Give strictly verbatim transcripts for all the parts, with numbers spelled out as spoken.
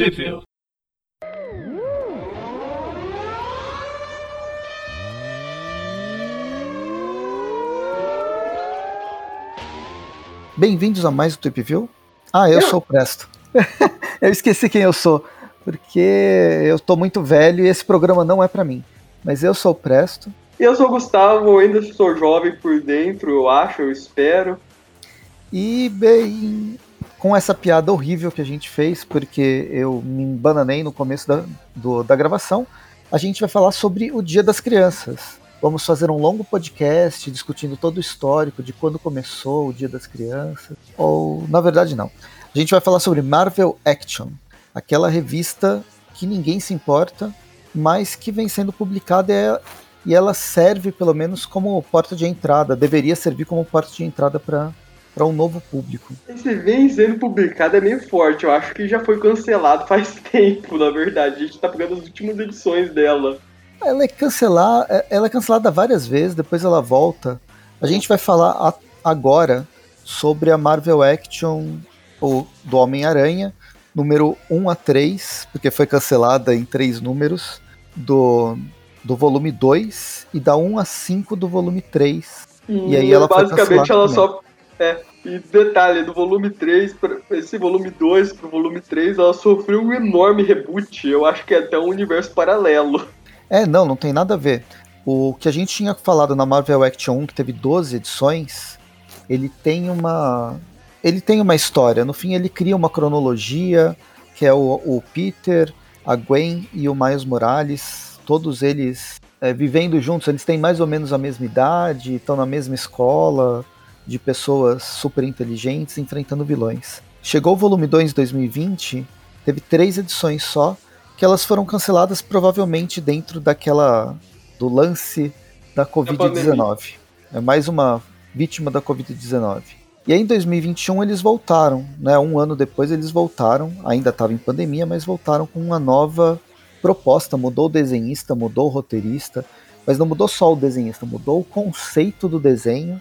Thwip View. Bem-vindos a mais um Thwip View. Ah, eu, eu sou o Presto. Eu esqueci quem eu sou, porque eu tô muito velho e esse programa não é pra mim. Mas eu sou o Presto. Eu sou o Gustavo, ainda sou jovem por dentro, eu acho, eu espero. E bem, com essa piada horrível que a gente fez, porque eu me embananei no começo da, do, da gravação, a gente vai falar sobre o Dia das Crianças. Vamos fazer um longo podcast discutindo todo o histórico de quando começou o Dia das Crianças. Ou, na verdade, não. A gente vai falar sobre Marvel Action, aquela revista que ninguém se importa, mas que vem sendo publicada é, e ela serve, pelo menos, como porta de entrada. Deveria servir como porta de entrada para para um novo público. Esse vem sendo publicado é meio forte. Eu acho que já foi cancelado faz tempo, na verdade. A gente está pegando as últimas edições dela. Ela é, cancelar, ela é cancelada várias vezes, depois ela volta. A gente vai falar a, agora sobre a Marvel Action ou, do Homem-Aranha, número um a três, porque foi cancelada em três números, do, do volume dois e da um a cinco do volume três. E, e aí ela basicamente foi ela também. Só... É, e detalhe, do volume três, pra, esse volume dois pro volume três, ela sofreu um enorme reboot, eu acho que é até um universo paralelo. É, não, não tem nada a ver. O que a gente tinha falado na Marvel Action um, que teve doze edições, ele tem uma ele tem uma história, no fim ele cria uma cronologia, que é o, o Peter, a Gwen e o Miles Morales, todos eles é, vivendo juntos, eles têm mais ou menos a mesma idade, estão na mesma escola... de pessoas super inteligentes enfrentando vilões. Chegou o volume dois em dois mil e vinte, teve três edições só, que elas foram canceladas provavelmente dentro daquela do lance da covid dezenove. É mais uma vítima da covid dezenove. E aí em dois mil e vinte e um eles voltaram, né? Um ano depois eles voltaram, ainda estava em pandemia, mas voltaram com uma nova proposta, mudou o desenhista, mudou o roteirista, mas não mudou só o desenhista, mudou o conceito do desenho.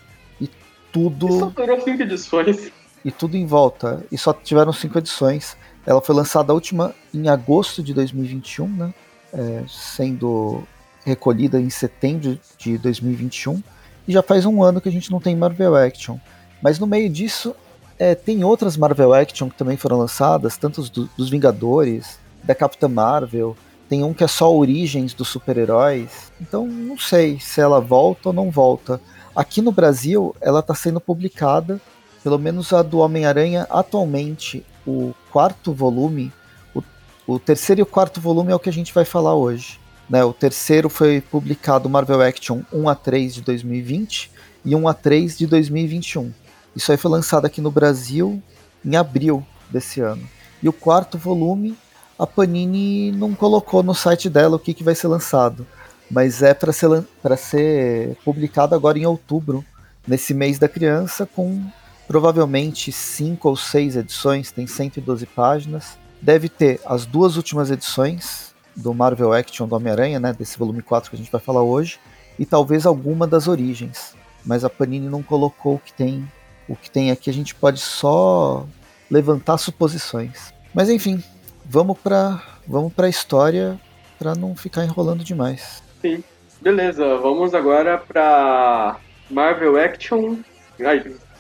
Tudo... cinco edições. E tudo em volta. E só tiveram cinco edições. Ela foi lançada a última em agosto de dois mil e vinte e um, né? É, sendo recolhida em setembro de dois mil e vinte e um. E já faz um ano que a gente não tem Marvel Action. Mas no meio disso, é, tem outras Marvel Action que também foram lançadas, tanto do, dos Vingadores, da Capitã Marvel. Tem um que é só Origens dos Super-Heróis. Então não sei se ela volta ou não volta. Aqui no Brasil, ela está sendo publicada, pelo menos a do Homem-Aranha, atualmente, o quarto volume, o, o terceiro e o quarto volume é o que a gente vai falar hoje. Né? O terceiro foi publicado Marvel Action um a três de dois mil e vinte e um a três de dois mil e vinte e um. Isso aí foi lançado aqui no Brasil em abril desse ano. E o quarto volume, a Panini não colocou no site dela o que, que vai ser lançado. Mas é para ser, para ser publicado agora em outubro, nesse mês da criança, com provavelmente cinco ou seis edições, tem cento e doze páginas. Deve ter as duas últimas edições do Marvel Action do Homem-Aranha, né, desse volume quatro que a gente vai falar hoje, e talvez alguma das origens. Mas a Panini não colocou o que tem, o que tem aqui, a gente pode só levantar suposições. Mas enfim, vamos para vamos para a história, para não ficar enrolando demais. Sim, beleza, vamos agora pra Marvel Action,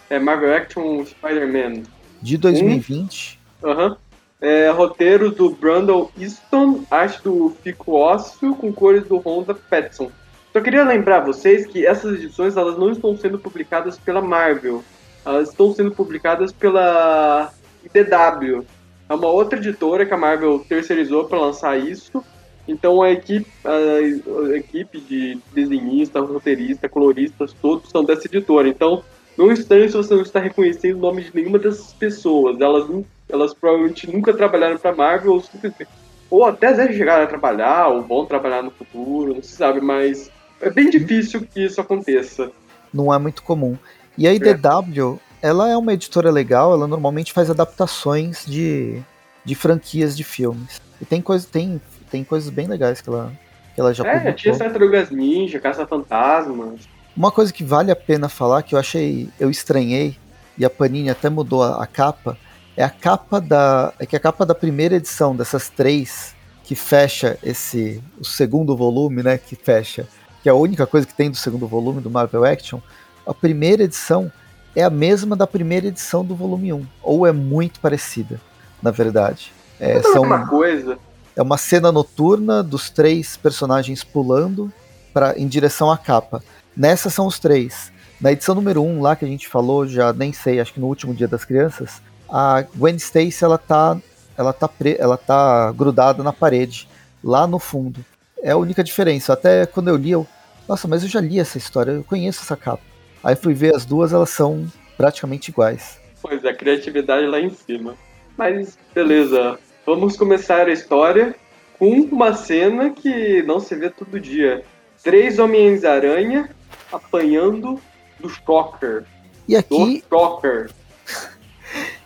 é Marvel Action Spider-Man. De dois mil e vinte. Aham, um, uh-huh. é, roteiro do Brandon Easton, arte do Fico Ossio, com cores do Honda Petson. Só queria lembrar vocês que essas edições elas não estão sendo publicadas pela Marvel, elas estão sendo publicadas pela I D W, é uma outra editora que a Marvel terceirizou para lançar isso. Então a equipe, a, a equipe de desenhista, roteirista, coloristas, todos são dessa editora. Então não estranhe se você não está reconhecendo o nome de nenhuma dessas pessoas. Elas, elas provavelmente nunca trabalharam para a Marvel, ou, ou até já chegaram a trabalhar, ou vão trabalhar no futuro, não se sabe, mas é bem difícil que isso aconteça. Não é muito comum. E a I D W, é. ela é uma editora legal, ela normalmente faz adaptações de, de franquias de filmes. E tem coisa... Tem, Tem coisas bem legais que ela, que ela já é, publicou. É, tinha Tartarugas Ninja, Caça-Fantasmas. Uma coisa que vale a pena falar, que eu achei, eu estranhei, e a Panini até mudou a, a capa, é a capa da, é que a capa da primeira edição dessas três que fecha esse, o segundo volume, né, que fecha, que é a única coisa que tem do segundo volume do Marvel Action, a primeira edição é a mesma da primeira edição do volume um, ou é muito parecida, na verdade. É, são, uma coisa. É uma cena noturna dos três personagens pulando pra, em direção à capa. Nessa são os três. Na edição número um, um, lá que a gente falou, já nem sei, acho que no último dia das crianças, a Gwen Stacy, ela tá, ela tá, pre, ela tá grudada na parede, lá no fundo. É a única diferença. Até quando eu li, eu... Nossa, mas eu já li essa história, eu conheço essa capa. Aí fui ver as duas, elas são praticamente iguais. Pois é, criatividade lá em cima. Mas, beleza, vamos começar a história com uma cena que não se vê todo dia. Três Homens-Aranha apanhando do Shocker. E aqui... Do Shocker.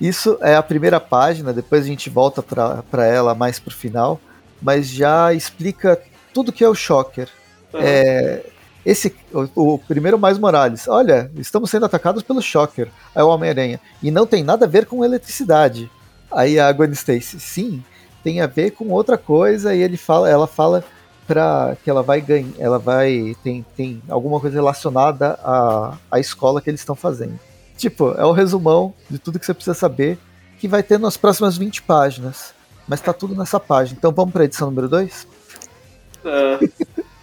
Isso é a primeira página, depois a gente volta pra, pra ela mais pro final, mas já explica tudo que é o Shocker. Uhum. É... Esse, o, o primeiro Miles Morales, olha, estamos sendo atacados pelo Shocker, aí o Homem-Aranha, e não tem nada a ver com eletricidade. Aí a Gwen Stacy, sim, tem a ver com outra coisa, e ele fala, ela fala pra, que ela vai ganhar, ela vai, tem, tem alguma coisa relacionada à, à escola que eles estão fazendo. Tipo, é o resumão de tudo que você precisa saber, que vai ter nas próximas vinte páginas, mas tá tudo nessa página. Então vamos pra edição número dois? Uh,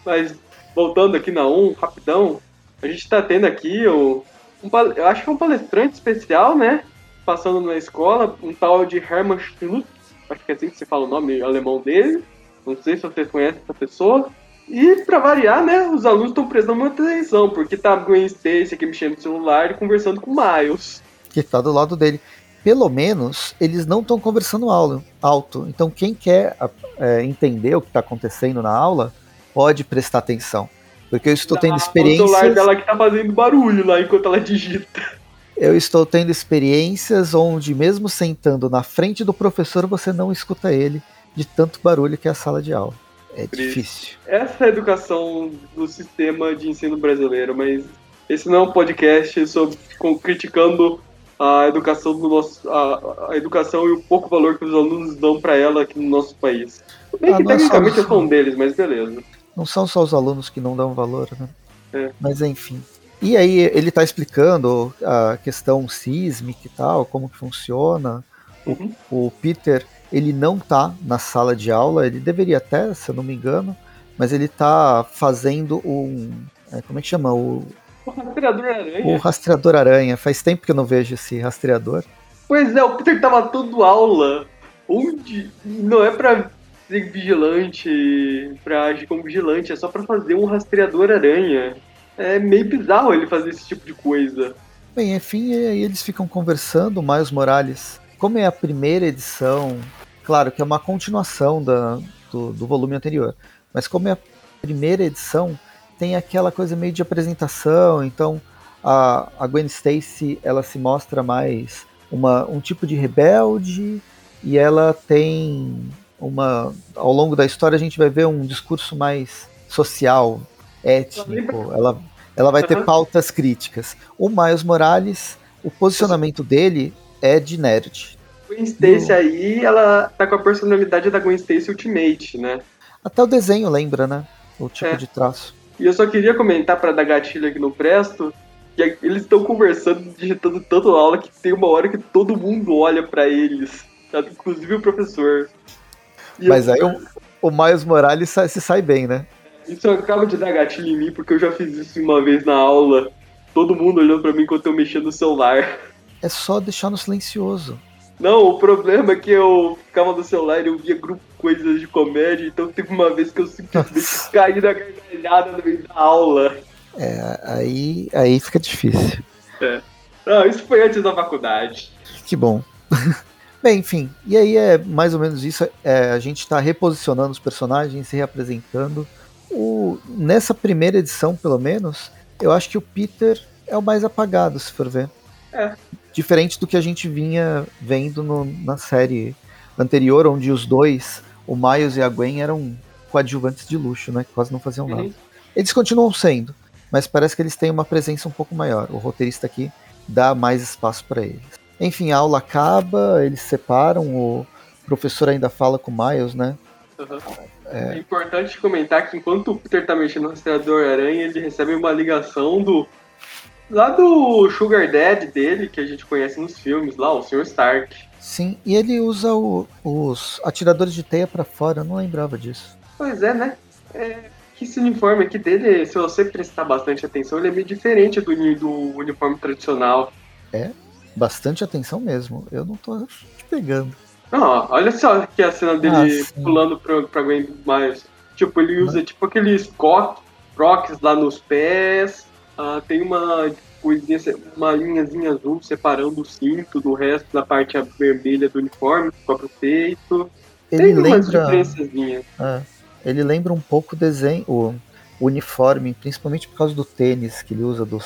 mas... Voltando aqui na um, rapidão, a gente tá tendo aqui, um, um, eu acho que é um palestrante especial, né? Passando na escola, um tal de Herman Schultz, acho que é assim que se fala o nome alemão dele, não sei se vocês conhecem essa pessoa. E pra variar, né, os alunos estão prestando muita atenção, porque tá a Gwen Stacy aqui mexendo no celular e conversando com o Miles. Que tá do lado dele. Pelo menos, eles não estão conversando alto, então quem quer é, entender o que tá acontecendo na aula... Pode prestar atenção. Porque eu estou tendo experiências... O celular dela que tá fazendo barulho lá enquanto ela digita. Eu estou tendo experiências onde mesmo sentando na frente do professor, você não escuta ele de tanto barulho que é a sala de aula. É difícil. Essa é a educação do sistema de ensino brasileiro, mas esse não é um podcast sobre criticando a educação, do nosso, a, a educação e o pouco valor que os alunos dão para ela aqui no nosso país. Bem ah, que tecnicamente eu sou um deles, mas beleza. Não são só os alunos que não dão valor, né? É. Mas enfim. E aí ele tá explicando a questão sísmica e tal, como que funciona. Uhum. O, o Peter, ele não tá na sala de aula, ele deveria até, se eu não me engano, mas ele tá fazendo um... É, como é que chama? O, o rastreador aranha. O rastreador aranha. Faz tempo que eu não vejo esse rastreador. Pois é, o Peter tava todo aula. Onde? Não é pra... vigilante, pra agir como vigilante, é só pra fazer um rastreador aranha. É meio bizarro ele fazer esse tipo de coisa. Bem, enfim, aí eles ficam conversando, o Miles Morales, como é a primeira edição, claro que é uma continuação da, do, do volume anterior, mas como é a primeira edição, tem aquela coisa meio de apresentação, então a, a Gwen Stacy, ela se mostra mais uma, um tipo de rebelde, e ela tem... Uma, ao longo da história a gente vai ver um discurso mais social, étnico, ela, ela vai ter uhum. pautas críticas. O Miles Morales, o posicionamento dele é de nerd. Gwen Stacy no... aí, ela tá com a personalidade da Gwen Stacy Ultimate, né? Até o desenho lembra, né? O tipo é. de traço. E eu só queria comentar pra dar gatilho aqui no Presto, que eles estão conversando, digitando tanto aula que tem uma hora que todo mundo olha pra eles, tá? Inclusive o professor. Mas aí o, o Miles Morales sai, se sai bem, né? Isso acaba de dar gatilho em mim, porque eu já fiz isso uma vez na aula. Todo mundo olhando pra mim enquanto eu mexia no celular. É só deixar no silencioso. Não, o problema é que eu ficava no celular e eu via grupo coisas de comédia. Então teve uma vez que eu simplesmente caí na gargalhada no meio da aula. É, aí, aí fica difícil. É. Não, isso foi antes da faculdade. Que bom. Bem, enfim, e aí é mais ou menos isso, é, a gente está reposicionando os personagens, se reapresentando. O, nessa primeira edição, pelo menos, eu acho que o Peter é o mais apagado, se for ver. É. Diferente do que a gente vinha vendo no, na série anterior, onde os dois, o Miles e a Gwen, eram coadjuvantes de luxo, né, que quase não faziam uhum. nada. Eles continuam sendo, mas parece que eles têm uma presença um pouco maior. O roteirista aqui dá mais espaço para eles. Enfim, a aula acaba, eles se separam, o professor ainda fala com o Miles, né? Uhum. É... é importante comentar que enquanto o Peter tá mexendo no rastreador aranha, ele recebe uma ligação do... lá do Sugar Daddy dele, que a gente conhece nos filmes, lá, o senhor Stark. Sim, e ele usa o, os atiradores de teia pra fora, eu não lembrava disso. Pois é, né? É, que esse uniforme aqui dele, se você prestar bastante atenção, ele é meio diferente do, do uniforme tradicional. É, bastante atenção mesmo, eu não tô te pegando. Não, olha só que a cena dele ah, pulando pra, pra Gwen Miles. Tipo, ele usa Mas... tipo aqueles crocs, crocs lá nos pés... Uh, tem uma coisinha, uma linhazinha azul separando o cinto do resto da parte vermelha do uniforme, do próprio peito. Ele tem lembra, umas diferençazinhas. É, ele lembra um pouco o desenho, o uniforme, principalmente por causa do tênis que ele usa do,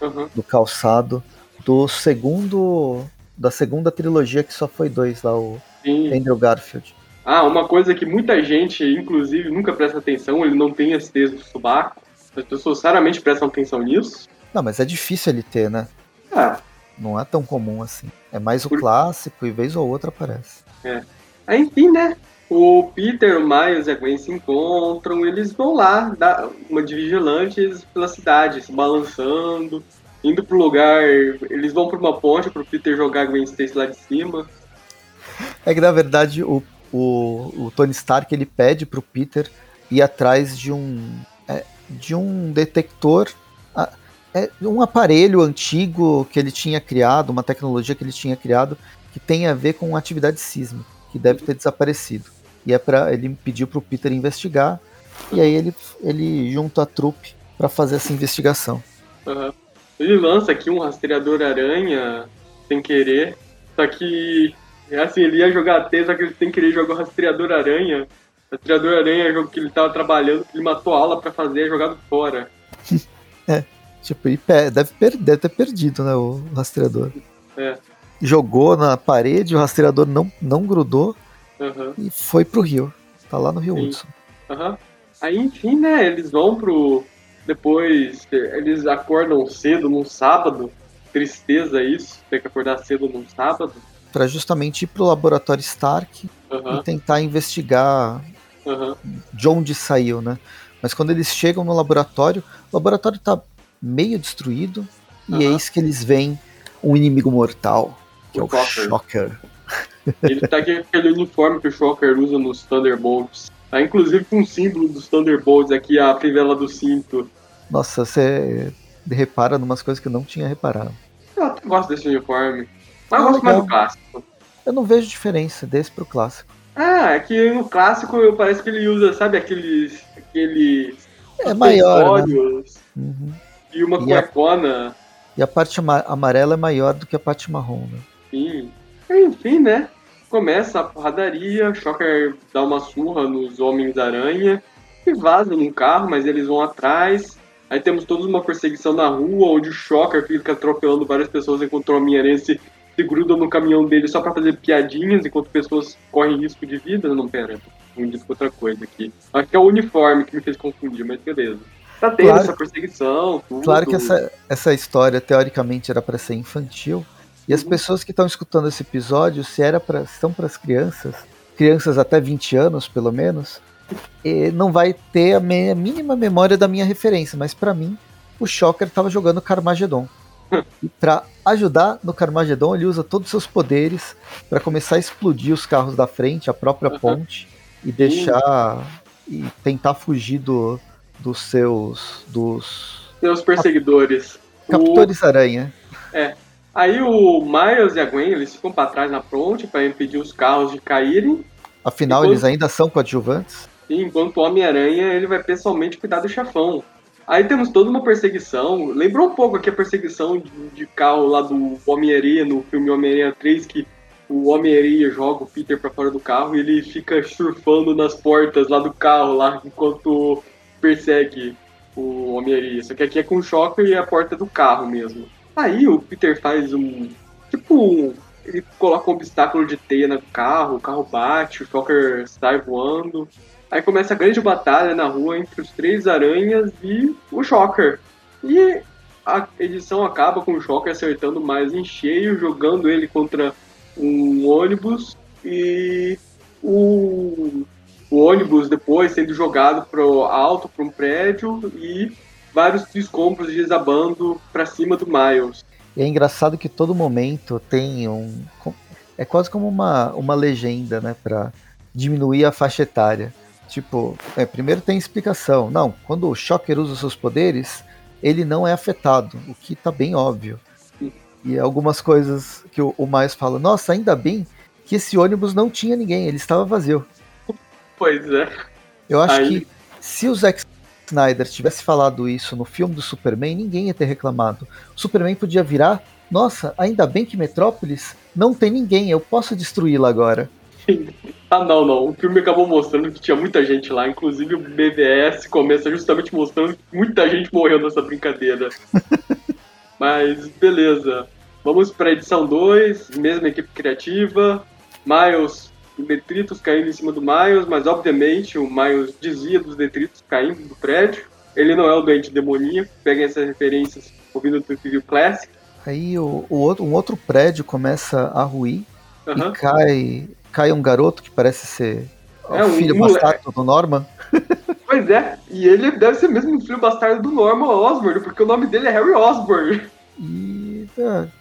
uhum. do calçado, do segundo, da segunda trilogia que só foi dois lá, o Sim. Andrew Garfield. Ah, uma coisa que muita gente, inclusive, nunca presta atenção, ele não tem esse texto do subaco. As pessoas raramente prestam atenção nisso. Não, mas é difícil ele ter, né? Ah. Não é tão comum assim. É mais o Por... clássico e vez ou outra aparece. É. Aí, enfim, né? O Peter, o Miles e a Gwen se encontram. Eles vão lá, dar uma de vigilantes pela cidade, se balançando, indo pro lugar. Eles vão pra uma ponte pro Peter jogar a Gwen Stacy lá de cima. É que, na verdade, o, o, o Tony Stark, ele pede pro Peter ir atrás de um... É, de um detector, um aparelho antigo que ele tinha criado, uma tecnologia que ele tinha criado, que tem a ver com atividade sísmica, que deve ter desaparecido. E é pra, ele pediu para o Peter investigar, e aí ele, ele junta a trupe para fazer essa investigação. Uhum. Ele lança aqui um rastreador aranha, sem querer, só que assim, ele ia jogar a teia, só que ele sem querer jogar o rastreador aranha. O Atirador Aranha é o jogo que ele tava trabalhando, que ele matou a aula pra fazer, é jogado fora. É, tipo, ele deve, per- deve ter perdido, né, o rastreador. É. Jogou na parede, o rastreador não, não grudou uhum. e foi pro rio. Tá lá no Rio Sim. Hudson. Uhum. Aí, enfim, né, eles vão pro... Depois, eles acordam cedo num sábado. Tristeza isso, ter que acordar cedo num sábado. Pra justamente ir pro laboratório Stark uhum. e tentar investigar... Uhum. de onde saiu, né? Mas quando eles chegam no laboratório, o laboratório tá meio destruído uhum. e eis que eles veem um inimigo mortal, que o é o Shocker. Shocker. Ele tá aqui com aquele uniforme que o Shocker usa nos Thunderbolts. Tá, inclusive com um símbolo dos Thunderbolts aqui, a fivela do cinto. Nossa, você repara numas coisas que eu não tinha reparado. Eu até gosto desse uniforme, mas eu gosto legal. mais do clássico. Eu não vejo diferença desse pro clássico. Ah, é que no clássico parece que ele usa, sabe, aqueles... aqueles é maior, né? uhum. E uma cuecona. E a parte amarela é maior do que a parte marrom, né? Sim. Enfim, né? Começa a porradaria, Shocker dá uma surra nos Homens-Aranha, e vazam no carro, mas eles vão atrás. Aí temos toda uma perseguição na rua, onde o Shocker fica atropelando várias pessoas enquanto o Homem-Aranha se... se grudam no caminhão dele só pra fazer piadinhas, enquanto pessoas correm risco de vida. Não, pera, tô confundindo com outra coisa aqui. Acho que é o uniforme que me fez confundir, mas beleza. Tá tendo claro, essa perseguição, tudo. Claro que essa, essa história, teoricamente, era pra ser infantil, e uhum. as pessoas que estão escutando esse episódio, se era pra, são pras crianças, crianças até vinte anos, pelo menos, e não vai ter a, me, a mínima memória da minha referência, mas pra mim, o Shocker tava jogando Carmageddon. E pra ajudar no Carmageddon, ele usa todos os seus poderes pra começar a explodir os carros da frente, a própria uhum. ponte, e deixar. Uhum. E tentar fugir do, dos seus. dos. seus perseguidores. Captores o... aranha. É. Aí o Miles e a Gwen, eles ficam pra trás na ponte pra impedir os carros de caírem. Afinal, enquanto... eles ainda são coadjuvantes. E enquanto o Homem-Aranha, ele vai pessoalmente cuidar do chefão. Aí temos toda uma perseguição, lembrou um pouco aqui a perseguição de, de carro lá do Homem-Areia, no filme Homem-Aranha três, que o Homem-Areia joga o Peter pra fora do carro e ele fica surfando nas portas lá do carro, lá enquanto persegue o Homem-Areia. Só que aqui é com choque e é a porta do carro mesmo. Aí o Peter faz um... tipo, ele coloca um obstáculo de teia no carro, o carro bate, o Shocker sai voando... Aí começa a grande batalha na rua entre os três aranhas e o Shocker. E a edição acaba com o Shocker acertando mais em cheio, jogando ele contra um ônibus e o, o ônibus depois sendo jogado para o alto, para um prédio e vários escombros desabando para cima do Miles. E é engraçado que todo momento tem um... É quase como uma, uma legenda, né, para diminuir a faixa etária. Tipo, é, primeiro tem explicação. Não, quando o Shocker usa os seus poderes, ele não é afetado, o que tá bem óbvio. E algumas coisas que o, o Miles fala, nossa, ainda bem que esse ônibus não tinha ninguém, ele estava vazio. Pois é. Eu acho Aí... que se o Zack Snyder tivesse falado isso no filme do Superman, ninguém ia ter reclamado. O Superman podia virar, nossa, ainda bem que Metrópolis não tem ninguém, eu posso destruí-la agora. Ah, não, não. O filme acabou mostrando que tinha muita gente lá. Inclusive o B V S começa justamente mostrando que muita gente morreu nessa brincadeira. Mas, beleza. Vamos para a edição dois, mesma equipe criativa. Miles, detritos caindo em cima do Miles, mas obviamente o Miles desvia dos detritos caindo do prédio. Ele não é o doente demoníaco. Peguem essas referências ouvindo o Thwip View Classic. Aí o, o outro, um outro prédio começa a ruir uhum. e cai... cai um garoto que parece ser o é, um filho moleque. bastardo do Norman. Pois é, e ele deve ser mesmo o filho bastardo do Norman Osborn, porque o nome dele é Harry Osborn. E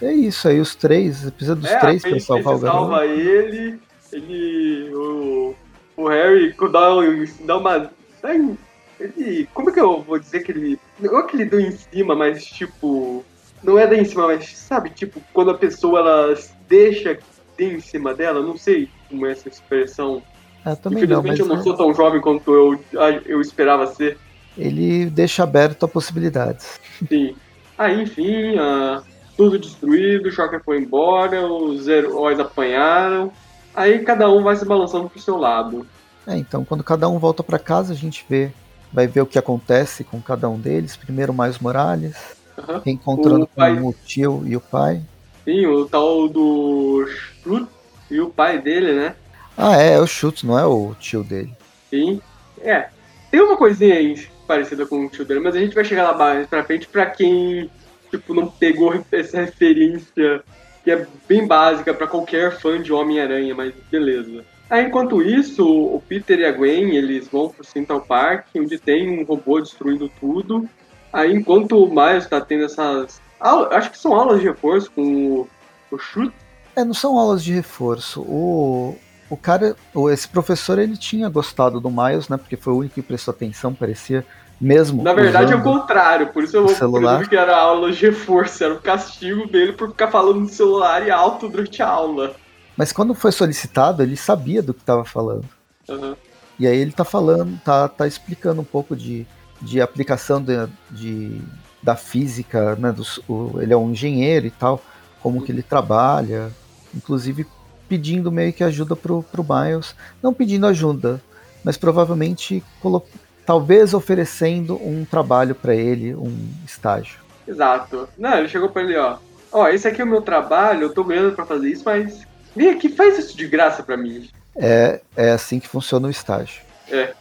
é, é isso aí, os três, precisa dos é, três pra salvar o garoto. Salva ele, ele o, o Harry dá, um, dá uma... Dá em, ele, como é que eu vou dizer que ele... Não é que ele deu em cima, mas tipo... Não é dar em cima, mas sabe, tipo, quando a pessoa ela deixa... em cima dela, não sei como é essa expressão. Ah, também Infelizmente não, eu não é... sou tão jovem quanto eu, eu esperava ser. Ele deixa aberto a possibilidades. Sim. Aí, enfim, ah, tudo destruído, o Shocker foi embora, os heróis apanharam, aí cada um vai se balançando pro seu lado. É, então, quando cada um volta pra casa, a gente vê, vai ver o que acontece com cada um deles. Primeiro, Miles Morales, uh-huh. reencontrando o com pai... o tio e o pai. Sim, o tal do Schultz e o pai dele, né? Ah, é, é o Schultz, não é o tio dele. Sim, é. Tem uma coisinha aí parecida com o tio dele, mas a gente vai chegar lá mais pra frente pra quem, tipo, não pegou essa referência que é bem básica pra qualquer fã de Homem-Aranha, mas beleza. Aí, enquanto isso, o Peter e a Gwen, eles vão pro Central Park, onde tem um robô destruindo tudo. Aí, enquanto o Miles tá tendo essas... Acho que são aulas de reforço com o Chute. É, não são aulas de reforço. O, o cara, esse professor, ele tinha gostado do Miles, né? Porque foi o único que prestou atenção, parecia mesmo. Na verdade é o contrário, por isso eu vou dizer que era aula de reforço, era o castigo dele por ficar falando no celular e alto durante a aula. Mas quando foi solicitado, ele sabia do que estava falando. Uhum. E aí ele tá falando, tá, tá explicando um pouco de, de aplicação de. de da física, né, do, o, ele é um engenheiro e tal, como que ele trabalha, inclusive pedindo meio que ajuda pro, pro Miles, não pedindo ajuda, mas provavelmente colo- talvez oferecendo um trabalho para ele, um estágio. Exato. Não, ele chegou para ele, ó, ó, esse aqui é o meu trabalho, eu tô ganhando para fazer isso, mas vem aqui, faz isso de graça para mim. É, é assim que funciona o estágio. É.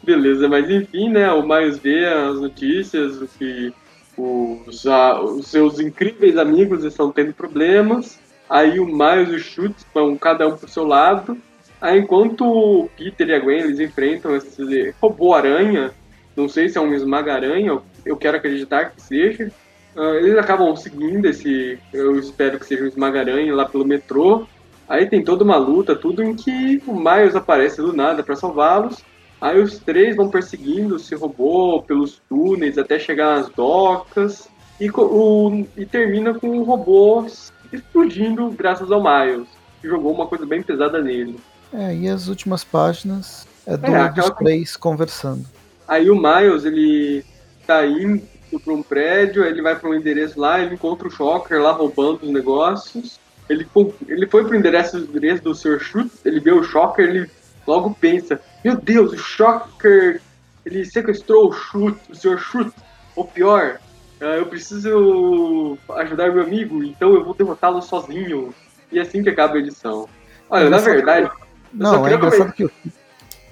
Beleza, mas enfim, né, o Miles vê as notícias, o que os, a, os seus incríveis amigos estão tendo problemas, aí o Miles e o Schultz vão cada um pro seu lado, aí enquanto o Peter e a Gwen eles enfrentam esse robô-aranha, não sei se é um esmaga-aranha, eu quero acreditar que seja, uh, eles acabam seguindo esse, eu espero que seja um esmaga-aranha lá pelo metrô, aí tem toda uma luta, tudo em que o Miles aparece do nada para salvá-los. Aí os três vão perseguindo esse robô pelos túneis até chegar nas docas e, o, e termina com o robô explodindo graças ao Miles, que jogou uma coisa bem pesada nele. É, e as últimas páginas é do é, dos três que... conversando. Aí o Miles, ele tá indo pra um prédio, ele vai pra um endereço lá, ele encontra o Shocker lá roubando os negócios. Ele, ele foi pro endereço do senhor Schultz, ele vê o Shocker, ele logo pensa... Meu Deus, o Shocker, ele sequestrou o Schultz, o senhor Schultz, ou pior, eu preciso ajudar meu amigo, então eu vou derrotá-lo sozinho. E é assim que acaba a edição. Olha, é na verdade... Que... Eu não, só é engraçado comer... que...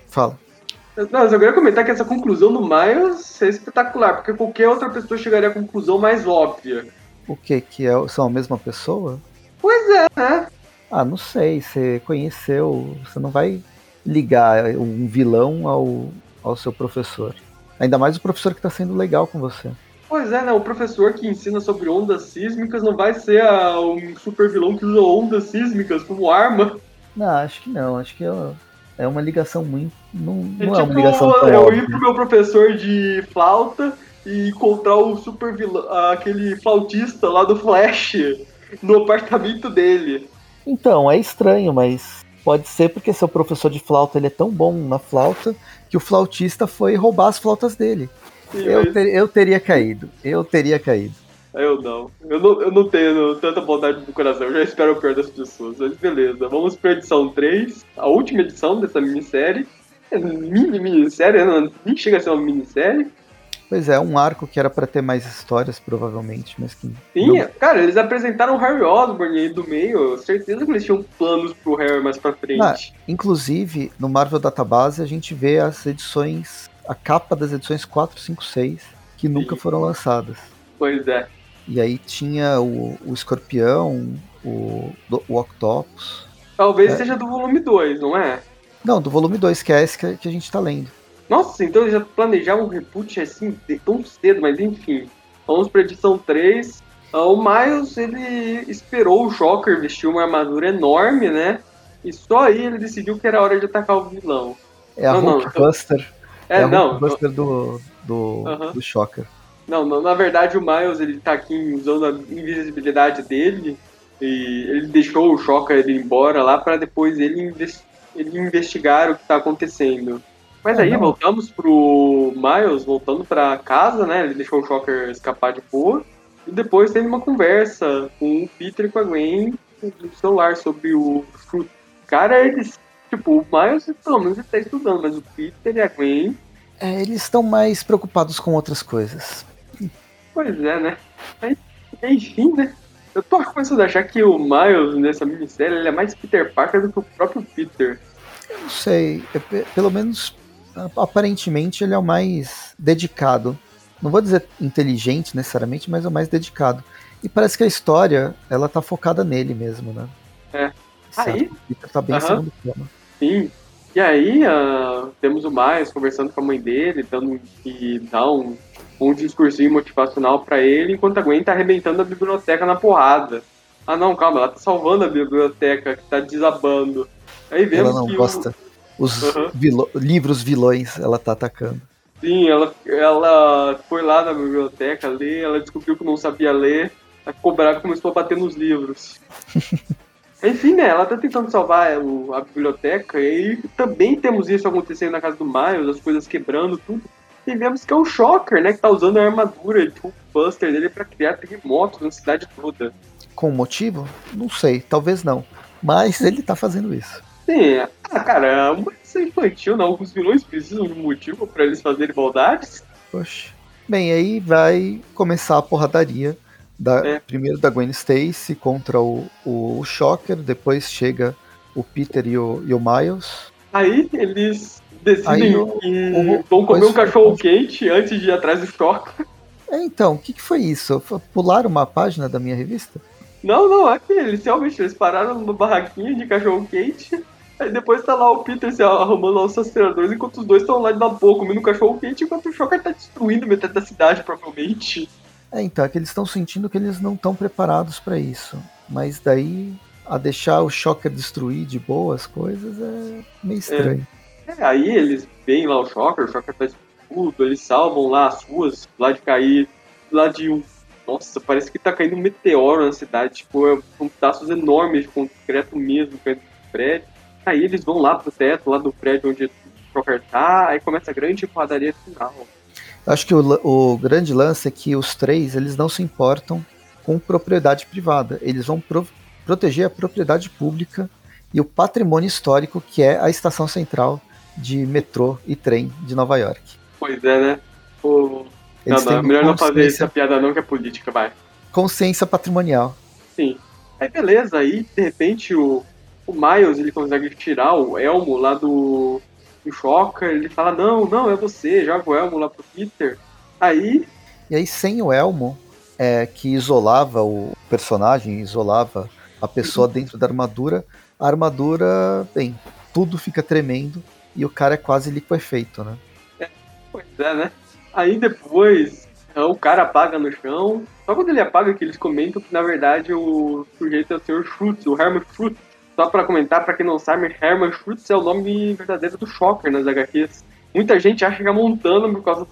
Fala. Não, eu queria comentar que essa conclusão do Miles é espetacular, porque qualquer outra pessoa chegaria à conclusão mais óbvia. O que? Que é, são a mesma pessoa? Pois é, né? Ah, não sei, você conheceu, você não vai ligar um vilão ao, ao seu professor. Ainda mais o professor que tá sendo legal com você. Pois é, né? O professor que ensina sobre ondas sísmicas não vai ser a, um super vilão que usa ondas sísmicas como arma. Não, acho que não, acho que eu... É uma ligação muito... Não, não é, é tipo, uma ligação tão eu óbvia. Ir pro meu professor de flauta e encontrar o super vilão, aquele flautista lá do Flash no apartamento dele. Então, é estranho, mas pode ser porque seu professor de flauta ele é tão bom na flauta que o flautista foi roubar as flautas dele. Sim, eu, mas... ter, eu teria caído, eu teria caído. Eu não. Eu não, eu não tenho tanta bondade no coração. Eu já espero o pior das pessoas. Mas beleza, vamos para a edição três. A última edição dessa minissérie. Mini minissérie, nem chega a ser uma minissérie. Pois é, um arco que era para ter mais histórias, provavelmente, mas que... Sim, não... cara, eles apresentaram o Harry Osborn aí do meio. Certeza que eles tinham planos pro Harry mais pra frente. Ah, inclusive, no Marvel Database, a gente vê as edições... A capa das edições quatro, cinco, seis, que Sim. nunca foram lançadas. Pois é. E aí tinha o, o Escorpião, o, o Octopus. Talvez é. seja do volume dois, não é? Não, do volume dois, que é esse que, que a gente tá lendo. Nossa, então eles já planejavam um reboot assim tão cedo, mas enfim. Vamos pra edição três. O Miles, ele esperou o Shocker vestir uma armadura enorme, né? E só aí ele decidiu que era hora de atacar o vilão. É a Hulkbuster. É, é a Hulkbuster do, do, uh-huh. do Shocker. Não, não, na verdade o Miles, ele tá aqui usando a invisibilidade dele e ele deixou o Shocker ir embora lá pra depois ele, inves- ele investigar o que tá acontecendo. Mas ah, aí não. voltamos pro Miles, voltando pra casa, né, ele deixou o Shocker escapar de boa e depois teve uma conversa com o Peter e com a Gwen no celular sobre o chute. Cara, eles, tipo, o Miles pelo menos ele tá estudando, mas o Peter e a Gwen... É, eles estão mais preocupados com outras coisas. Pois é, né? Enfim, né? Eu tô começando a achar que o Miles, nessa minissérie, ele é mais Peter Parker do que o próprio Peter. Eu não sei. Pelo menos, aparentemente, ele é o mais dedicado. Não vou dizer inteligente, necessariamente, mas é o mais dedicado. E parece que a história, ela tá focada nele mesmo, né? É. Certo? Aí... O Peter tá bem em segundo plano. Sim. E aí, uh, temos o Miles conversando com a mãe dele, dando que dá um... um discursinho motivacional pra ele, enquanto a Gwen tá arrebentando a biblioteca na porrada. Ah não, calma, ela tá salvando a biblioteca, que tá desabando. Aí vemos ela não que gosta. O... Os uhum. vilô... livros vilões ela tá atacando. Sim, ela, ela foi lá na biblioteca ler, ela descobriu que não sabia ler, a cobrar começou a bater nos livros. Enfim, né, ela tá tentando salvar a biblioteca, e também temos isso acontecendo na casa do Miles, as coisas quebrando, tudo. E vemos que é o Shocker, né, que tá usando a armadura de Hulkbuster dele pra criar terremotos na cidade toda. Com motivo? Não sei, talvez não. Mas ele tá fazendo isso. Sim, ah, cara, isso é infantil, não. Os vilões precisam de um motivo pra eles fazerem maldades. Poxa. Bem, aí vai começar a porradaria. Da, é. Primeiro da Gwen Stacy contra o, o, o Shocker, depois chega o Peter e o, e o Miles. Aí eles... Decidem que vão comer um cachorro quente antes de ir atrás do Shocker. É, então, o que, que foi isso? Pularam uma página da minha revista? Não, não, aqui, eles realmente eles pararam numa barraquinha de cachorro quente, aí depois tá lá o Peter se arrumando aos rastreadores, enquanto os dois estão lá de dar pouco, comendo um cachorro quente, enquanto o Shocker tá destruindo metade da cidade, provavelmente. É, então, é que eles estão sentindo que eles não estão preparados pra isso, mas daí, a deixar o Shocker destruir de boa as coisas é meio estranho. É. É, aí eles veem lá o Shocker, o Shocker faz tudo, eles salvam lá as ruas, lá de cair, lá de um... Nossa, parece que tá caindo um meteoro na cidade, tipo, são pedaços enormes de concreto mesmo, perto do prédio. Aí eles vão lá pro teto, lá do prédio onde o Shocker tá, aí começa a grande porradaria final. Acho que o, o grande lance é que os três, eles não se importam com propriedade privada, eles vão pro, proteger a propriedade pública e o patrimônio histórico que é a Estação Central de metrô e trem de Nova York. Pois é, né? O... Não, não, melhor não fazer essa piada não, que é política, vai. Consciência patrimonial. Sim. Aí beleza, aí de repente o, o Miles ele consegue tirar o elmo lá do, o Shocker, ele fala, não, não, é você, joga o elmo lá pro Peter. Aí... E aí, sem o elmo, é, que isolava o personagem, isolava a pessoa dentro da armadura, a armadura, bem, tudo fica tremendo e o cara é quase liquefeito, né? É, pois é, né? Aí depois, o cara apaga no chão, só quando ele apaga que eles comentam que, na verdade, o sujeito é o senhor Schultz, o Herman Schultz. Só pra comentar, pra quem não sabe, Herman Schultz é o nome verdadeiro do Shocker nas H Qs. Muita gente acha que é Montana por causa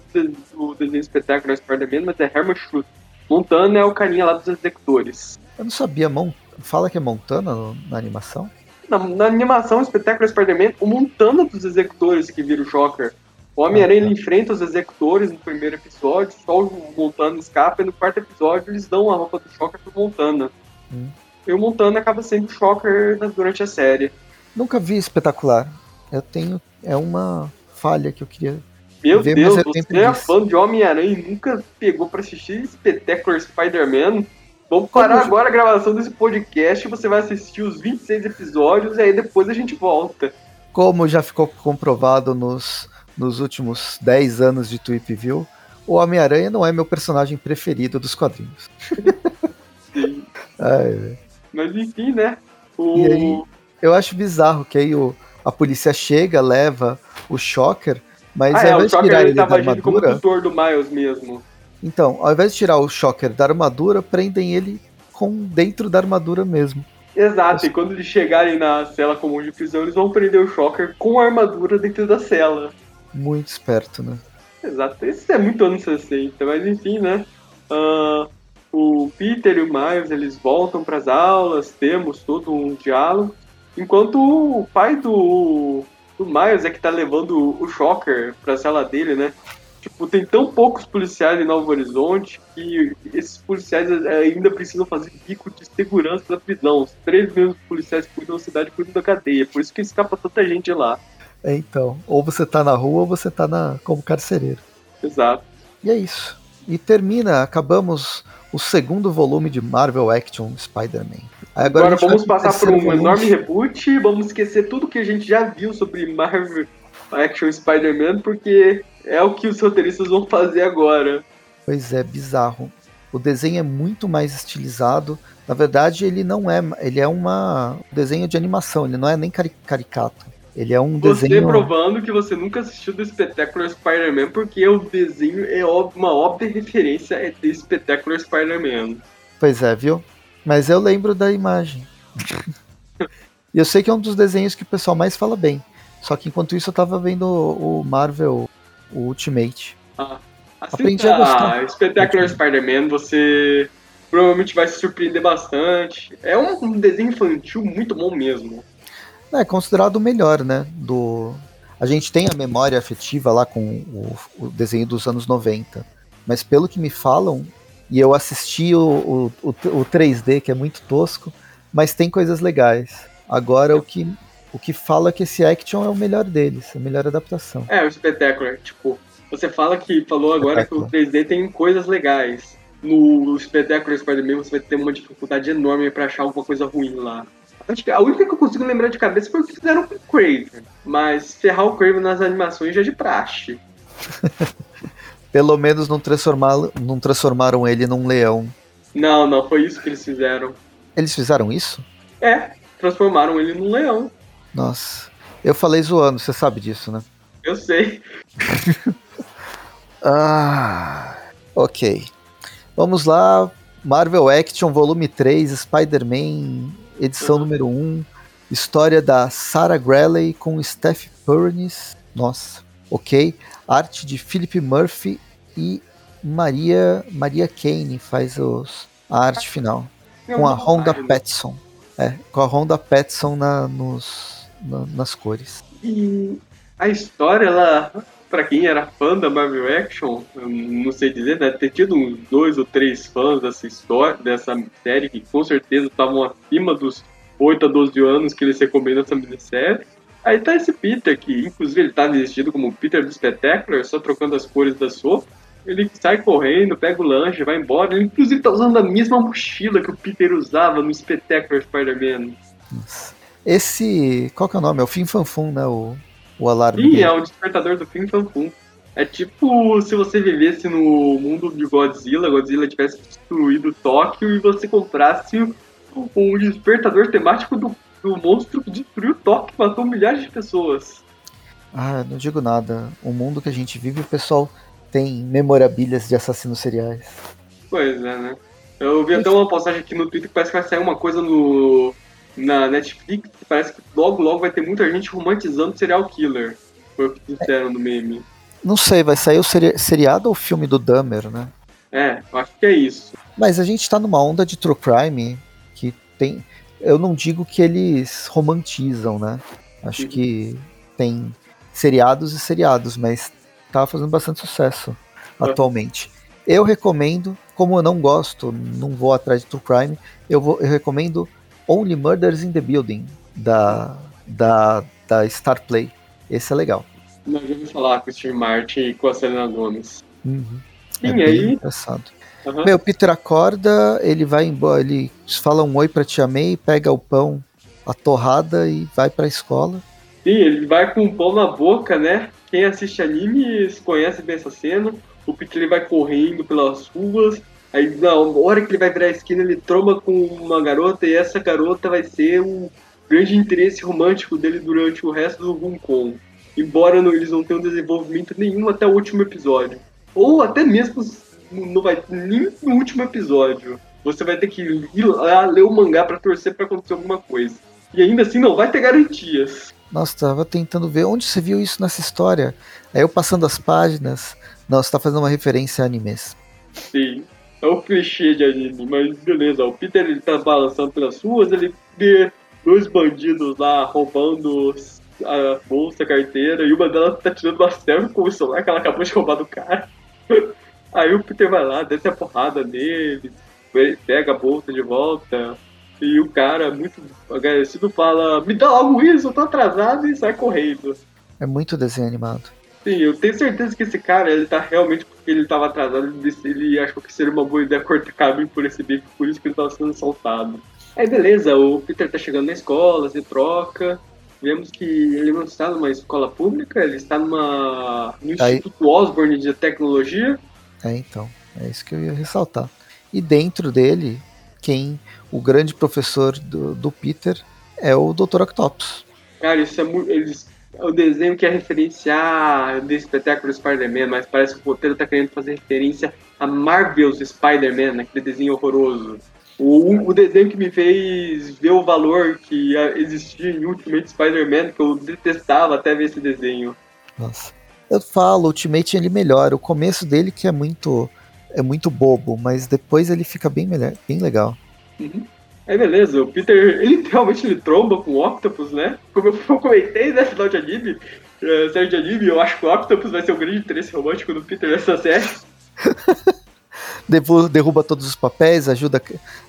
do desenho Spectacular Spider-Man, mas é Herman Schultz. Montana é o carinha lá dos executores. Eu não sabia, Mon... fala que é Montana no... na animação? Na, na animação Spectacular Spider-Man, o Montana dos executores que vira o Shocker. O Homem-Aranha ele enfrenta os executores no primeiro episódio, só o Montana escapa, e no quarto episódio eles dão a roupa do Shocker pro Montana. Hum. E o Montana acaba sendo Shocker durante a série. Nunca vi Espetacular. Eu tenho... É uma falha que eu queria Meu ver, Deus, mas eu você é disse. Fã de Homem-Aranha e nunca pegou pra assistir Spectacular Spider-Man? Vamos parar Como agora eu... a gravação desse podcast, você vai assistir os vinte e seis episódios e aí depois a gente volta. Como já ficou comprovado nos, nos últimos dez anos de Thwip View, o Homem-Aranha não é meu personagem preferido dos quadrinhos. Sim. Ai, velho. Mas enfim, né? O... E aí, eu acho bizarro que aí o, a polícia chega, leva o Shocker, mas ah, ao é, invés de tirar ele, ele tava da armadura... Como tutor do Miles mesmo. Então, ao invés de tirar o Shocker da armadura, prendem ele com dentro da armadura mesmo. Exato, acho... e quando eles chegarem na cela comum de prisão, eles vão prender o Shocker com a armadura dentro da cela. Muito esperto, né? Exato, isso é muito anos sessenta, mas enfim, né? Ahn... Uh... O Peter e o Miles, eles voltam para as aulas, temos todo um diálogo. Enquanto o pai do, do Miles é que tá levando o Shocker para a sala dele, né? Tipo, tem tão poucos policiais em Novo Horizonte que esses policiais ainda precisam fazer bico de segurança da prisão. Os três mesmos policiais cuidam da cidade, cuidam da cadeia. Por isso que escapa tanta gente lá. É, então. Ou você tá na rua ou você tá na, como carcereiro. Exato. E é isso. E termina, acabamos... o segundo volume de Marvel Action Spider-Man. Aí agora agora vamos passar por um volume. Enorme reboot, vamos esquecer tudo que a gente já viu sobre Marvel Action Spider-Man, porque é o que os roteiristas vão fazer agora. Pois é, bizarro. O desenho é muito mais estilizado. Na verdade, ele não é... Ele é uma, um desenho de animação, ele não é nem caricato. Ele é um você desenho... Você provando que você nunca assistiu do Spectacular Spider-Man, porque o desenho é uma óbvia referência é do Spectacular Spider-Man. Pois é, viu? Mas eu lembro da imagem. E eu sei que é um dos desenhos que o pessoal mais fala bem. Só que enquanto isso eu tava vendo o Marvel, o Ultimate. Ah, aprendi a gostar. Spectacular Spider-Man, você provavelmente vai se surpreender bastante. É um desenho infantil muito bom mesmo. É considerado o melhor, né? Do... A gente tem a memória afetiva lá com o, o desenho dos anos noventa, mas pelo que me falam, e eu assisti o, o, o três D, que é muito tosco, mas tem coisas legais. Agora o que, o que fala é que esse Action é o melhor deles, a melhor adaptação. É, o Spectacular, tipo, você fala que falou agora que o três D tem coisas legais. No Spectacular Spider-Man você vai ter uma dificuldade enorme pra achar alguma coisa ruim lá. Acho que a única que eu consigo lembrar de cabeça foi o que fizeram com o Craven. Mas ferrar o Craven nas animações já é de praxe. Pelo menos não, transformar, não transformaram ele num leão. Não, não, foi isso que eles fizeram. Eles fizeram isso? É, transformaram ele num leão. Nossa, eu falei zoando, você sabe disso, né? Eu sei. Ah, ok. Vamos lá, Marvel Action Volume três, Spider-Man... Edição uhum. número um, história da Sarah Greley com Steph Purnes, nossa, ok, arte de Philip Murphy e Maria, Maria Kane faz os, a arte final, com a Honda Petson, é, com a Honda Petson na, nos, na, nas cores. E a história, ela, pra quem era fã da Marvel Action, não sei dizer, deve ter tido uns dois ou três fãs dessa história, dessa série, que com certeza estavam acima dos oito a doze anos que eles recomendam essa minissérie. Aí tá esse Peter, que inclusive ele tá vestido como Peter do Spectacular, só trocando as cores da sopa. Ele sai correndo, pega o lanche, vai embora. Ele inclusive tá usando a mesma mochila que o Peter usava no Spectacular Spider-Man. Esse... qual que é o nome? É o Fim Fanfum, né? O... o alarme. Sim, dele. É o despertador do Pim Pam Pum. É tipo se você vivesse no mundo de Godzilla, Godzilla tivesse destruído Tóquio e você comprasse um despertador temático do, do monstro que destruiu Tóquio e matou milhares de pessoas. Ah, não digo nada. O mundo que a gente vive, o pessoal tem memorabilhas de assassinos seriais. Pois é, né? Eu vi até uma postagem aqui no Twitter que parece que vai sair uma coisa no, na Netflix, que parece que logo, logo vai ter muita gente romantizando serial killer. Foi o que disseram no meme. Não sei, vai sair o seri- seriado ou o filme do Dahmer, né? É, eu acho que é isso. Mas a gente tá numa onda de true crime que tem... Eu não digo que eles romantizam, né? Acho uhum. que tem seriados e seriados, mas tá fazendo bastante sucesso uhum. atualmente. Eu recomendo, como eu não gosto, não vou atrás de true crime, eu, vou, eu recomendo Only Murders in the Building, da, da, da Star Play. Esse é legal. Nós vamos falar com o Steve Martin e com a Selena Gomez. Uhum. Sim, é bem aí... engraçado. Uhum. Meu, Peter acorda, ele vai embora, ele fala um oi pra tia May, pega o pão, a torrada e vai pra escola. Sim, ele vai com o pão na boca, né? Quem assiste anime conhece bem essa cena. O Peter ele vai correndo pelas ruas, aí na hora que ele vai virar a esquina ele tromba com uma garota e essa garota vai ser o grande interesse romântico dele durante o resto do Hong Kong. Embora não, eles não tenham desenvolvimento nenhum até o último episódio. Ou até mesmo não vai nem no último episódio. Você vai ter que ir lá ler o mangá pra torcer pra acontecer alguma coisa. E ainda assim não vai ter garantias. Nossa, tava tentando ver onde você viu isso nessa história. Aí eu passando as páginas... Não, você tá fazendo uma referência a animes. Sim, é um clichê de anime, mas beleza. O Peter ele tá balançando pelas ruas, ele vê dois bandidos lá roubando... a bolsa, a carteira, e uma delas tá tirando uma selfie com o celular que ela acabou de roubar do cara. Aí o Peter vai lá, desce a porrada nele, pega a bolsa de volta, e o cara, muito agradecido, fala: me dá logo isso, eu tô atrasado, e sai correndo. É muito desenho animado. Sim, eu tenho certeza que esse cara, ele tá realmente, porque ele tava atrasado, ele, ele achou que seria uma boa ideia cortar caminho por esse bico, por isso que ele tava sendo assaltado. Aí beleza, o Peter tá chegando na escola, se troca. Vemos que ele não está numa escola pública, ele está numa, no Aí... Instituto Osborn de Tecnologia. É, então, é isso que eu ia ressaltar. E dentro dele, quem o grande professor do, do Peter é o doutor Octopus. Cara, isso é muito... Eles, o desenho que é referenciar The Spectacular Spider-Man, mas parece que o roteiro está querendo fazer referência a Marvel's Spider-Man, aquele desenho horroroso. O, o desenho que me fez ver o valor que existia em Ultimate Spider-Man, que eu detestava até ver esse desenho. Nossa. Eu falo, Ultimate ele melhora. O começo dele que é muito, é muito bobo, mas depois ele fica bem, melhor, bem legal. Uhum. Aí beleza, o Peter, ele realmente ele tromba com o Octopus, né? Como eu, eu comentei nessa final de anime, uh, série de anime, eu acho que o Octopus vai ser o grande interesse romântico do Peter nessa série. Derruba todos os papéis, ajuda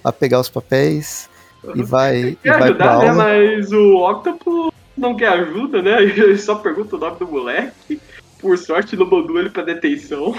a pegar os papéis e vai, quer e vai ajudar, pra aula. Né? Mas o Octopus não quer ajuda, né? Ele só pergunta o nome do moleque. Por sorte, não mandou ele pra detenção.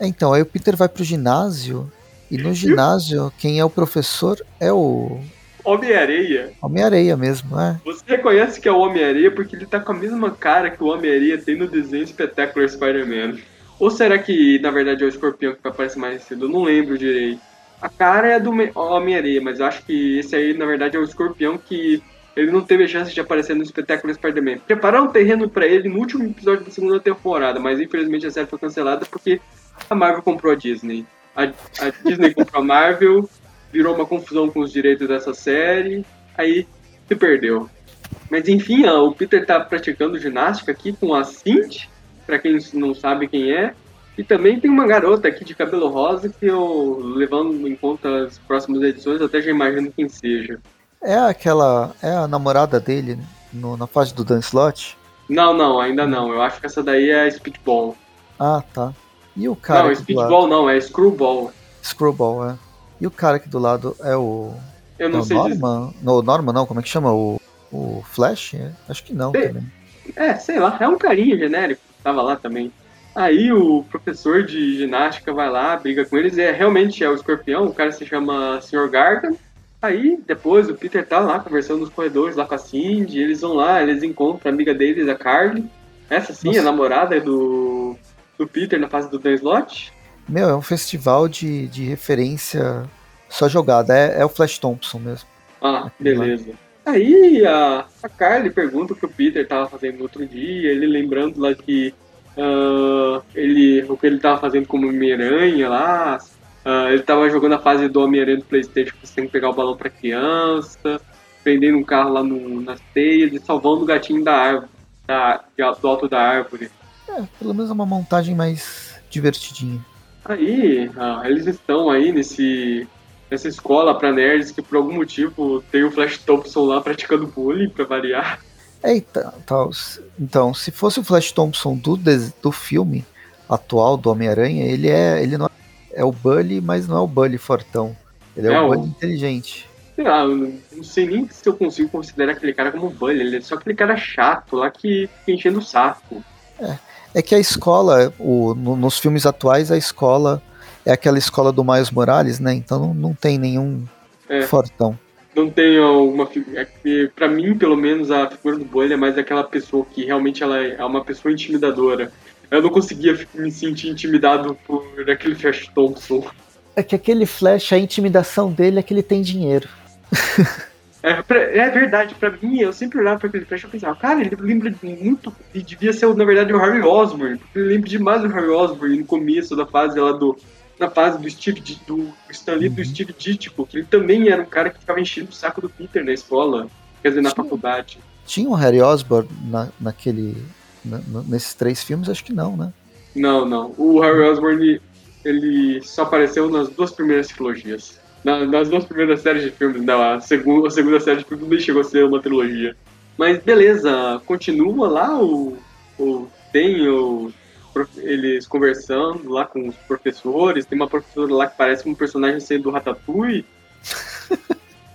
É, então, aí o Peter vai pro ginásio e no ginásio quem é o professor é o... Homem-Areia. Homem-Areia mesmo, é. Você reconhece que é o Homem-Areia porque ele tá com a mesma cara que o Homem-Areia tem no desenho Spectacular Spider-Man. Ou será que, na verdade, é o Escorpião que aparece mais cedo? Eu não lembro direito. A cara é do Homem-Areia, mas eu acho que esse aí, na verdade, é o Escorpião que ele não teve chance de aparecer no Espetáculo Spider-Man. Prepararam um terreno pra ele no último episódio da segunda temporada, mas infelizmente a série foi cancelada porque a Marvel comprou a Disney. A, a Disney comprou a Marvel, virou uma confusão com os direitos dessa série, aí se perdeu. Mas enfim, ó, o Peter tá praticando ginástica aqui com a Cindy, pra quem não sabe quem é. E também tem uma garota aqui de cabelo rosa que eu, levando em conta as próximas edições, até já imagino quem seja. É aquela... É a namorada dele no, na fase do Dan Slott? Não, não, ainda não. Eu acho que essa daí é a Speedball. Ah, tá. E o cara Não, Speedball lado... não, é Screwball. Screwball, é. E o cara aqui do lado é o... Eu não, não sei Norman? Dizer... Não, Norman não, como é que chama? O, o Flash? Acho que não. Sei... Também. É, sei lá. É um carinha genérico. Tava lá também. Aí o professor de ginástica vai lá, briga com eles, é realmente é o Escorpião, o cara se chama senhor Gargan. Aí depois o Peter tá lá conversando nos corredores, lá com a Cindy, eles vão lá, eles encontram a amiga deles, a Carly, Essa sim, nossa, a namorada do, do Peter na fase do Dan Slott. Meu, é um festival de, de referência só jogada. É, é o Flash Thompson mesmo. Ah, beleza. Lá. Aí a, a Carly pergunta o que o Peter tava fazendo no outro dia, ele lembrando lá que uh, ele, o que ele tava fazendo como Homem-Aranha lá. Uh, ele tava jogando a fase do Homem-Aranha do PlayStation, que você tem que pegar o balão pra criança, prendendo um carro lá no, nas teias e salvando o gatinho da árvore, da, do alto da árvore. É, pelo menos é uma montagem mais divertidinha. Aí, uh, eles estão aí nesse, nessa escola pra nerds que por algum motivo tem o Flash Thompson lá praticando bullying, pra variar. Eita, tal. Então, se fosse o Flash Thompson do, do filme atual do Homem-Aranha, ele, é, ele não é É o Bully, mas não é o Bully fortão. Ele é, é o Bully inteligente. Sei lá, eu não sei nem se eu consigo considerar aquele cara como Bully. Ele é só aquele cara chato lá que fica enchendo o saco. É, é que a escola, o, no, nos filmes atuais, a escola é aquela escola do Miles Morales, né? Então não, não tem nenhum é, fortão. Não tem alguma figura... É, pra mim, pelo menos, a figura do Bully é mais aquela pessoa que realmente ela é uma pessoa intimidadora. Eu não conseguia me sentir intimidado por aquele Flash Thompson. É que aquele Flash, a intimidação dele é que ele tem dinheiro. é, pra, é verdade, pra mim, eu sempre olhava pra aquele Flash e pensava, cara, ele lembra muito, e devia ser, na verdade, o Harry Osborn, porque ele lembra demais do Harry Osborn no começo da fase lá do... na fase do Steve, do Stan Lee, uhum. do Steve Ditko, que ele também era um cara que ficava enchendo o saco do Peter na escola, quer dizer, na tinha, faculdade. Tinha o Harry Osborn na, naquele... nesses três filmes, acho que não, né? Não, não. O Harry Osborn, ele só apareceu nas duas primeiras trilogias. Nas, nas duas primeiras séries de filmes, não. A segunda, a segunda série de filmes nem chegou a ser uma trilogia. Mas beleza, continua lá o... o tem o, eles conversando lá com os professores. Tem uma professora lá que parece um personagem sendo do Ratatouille.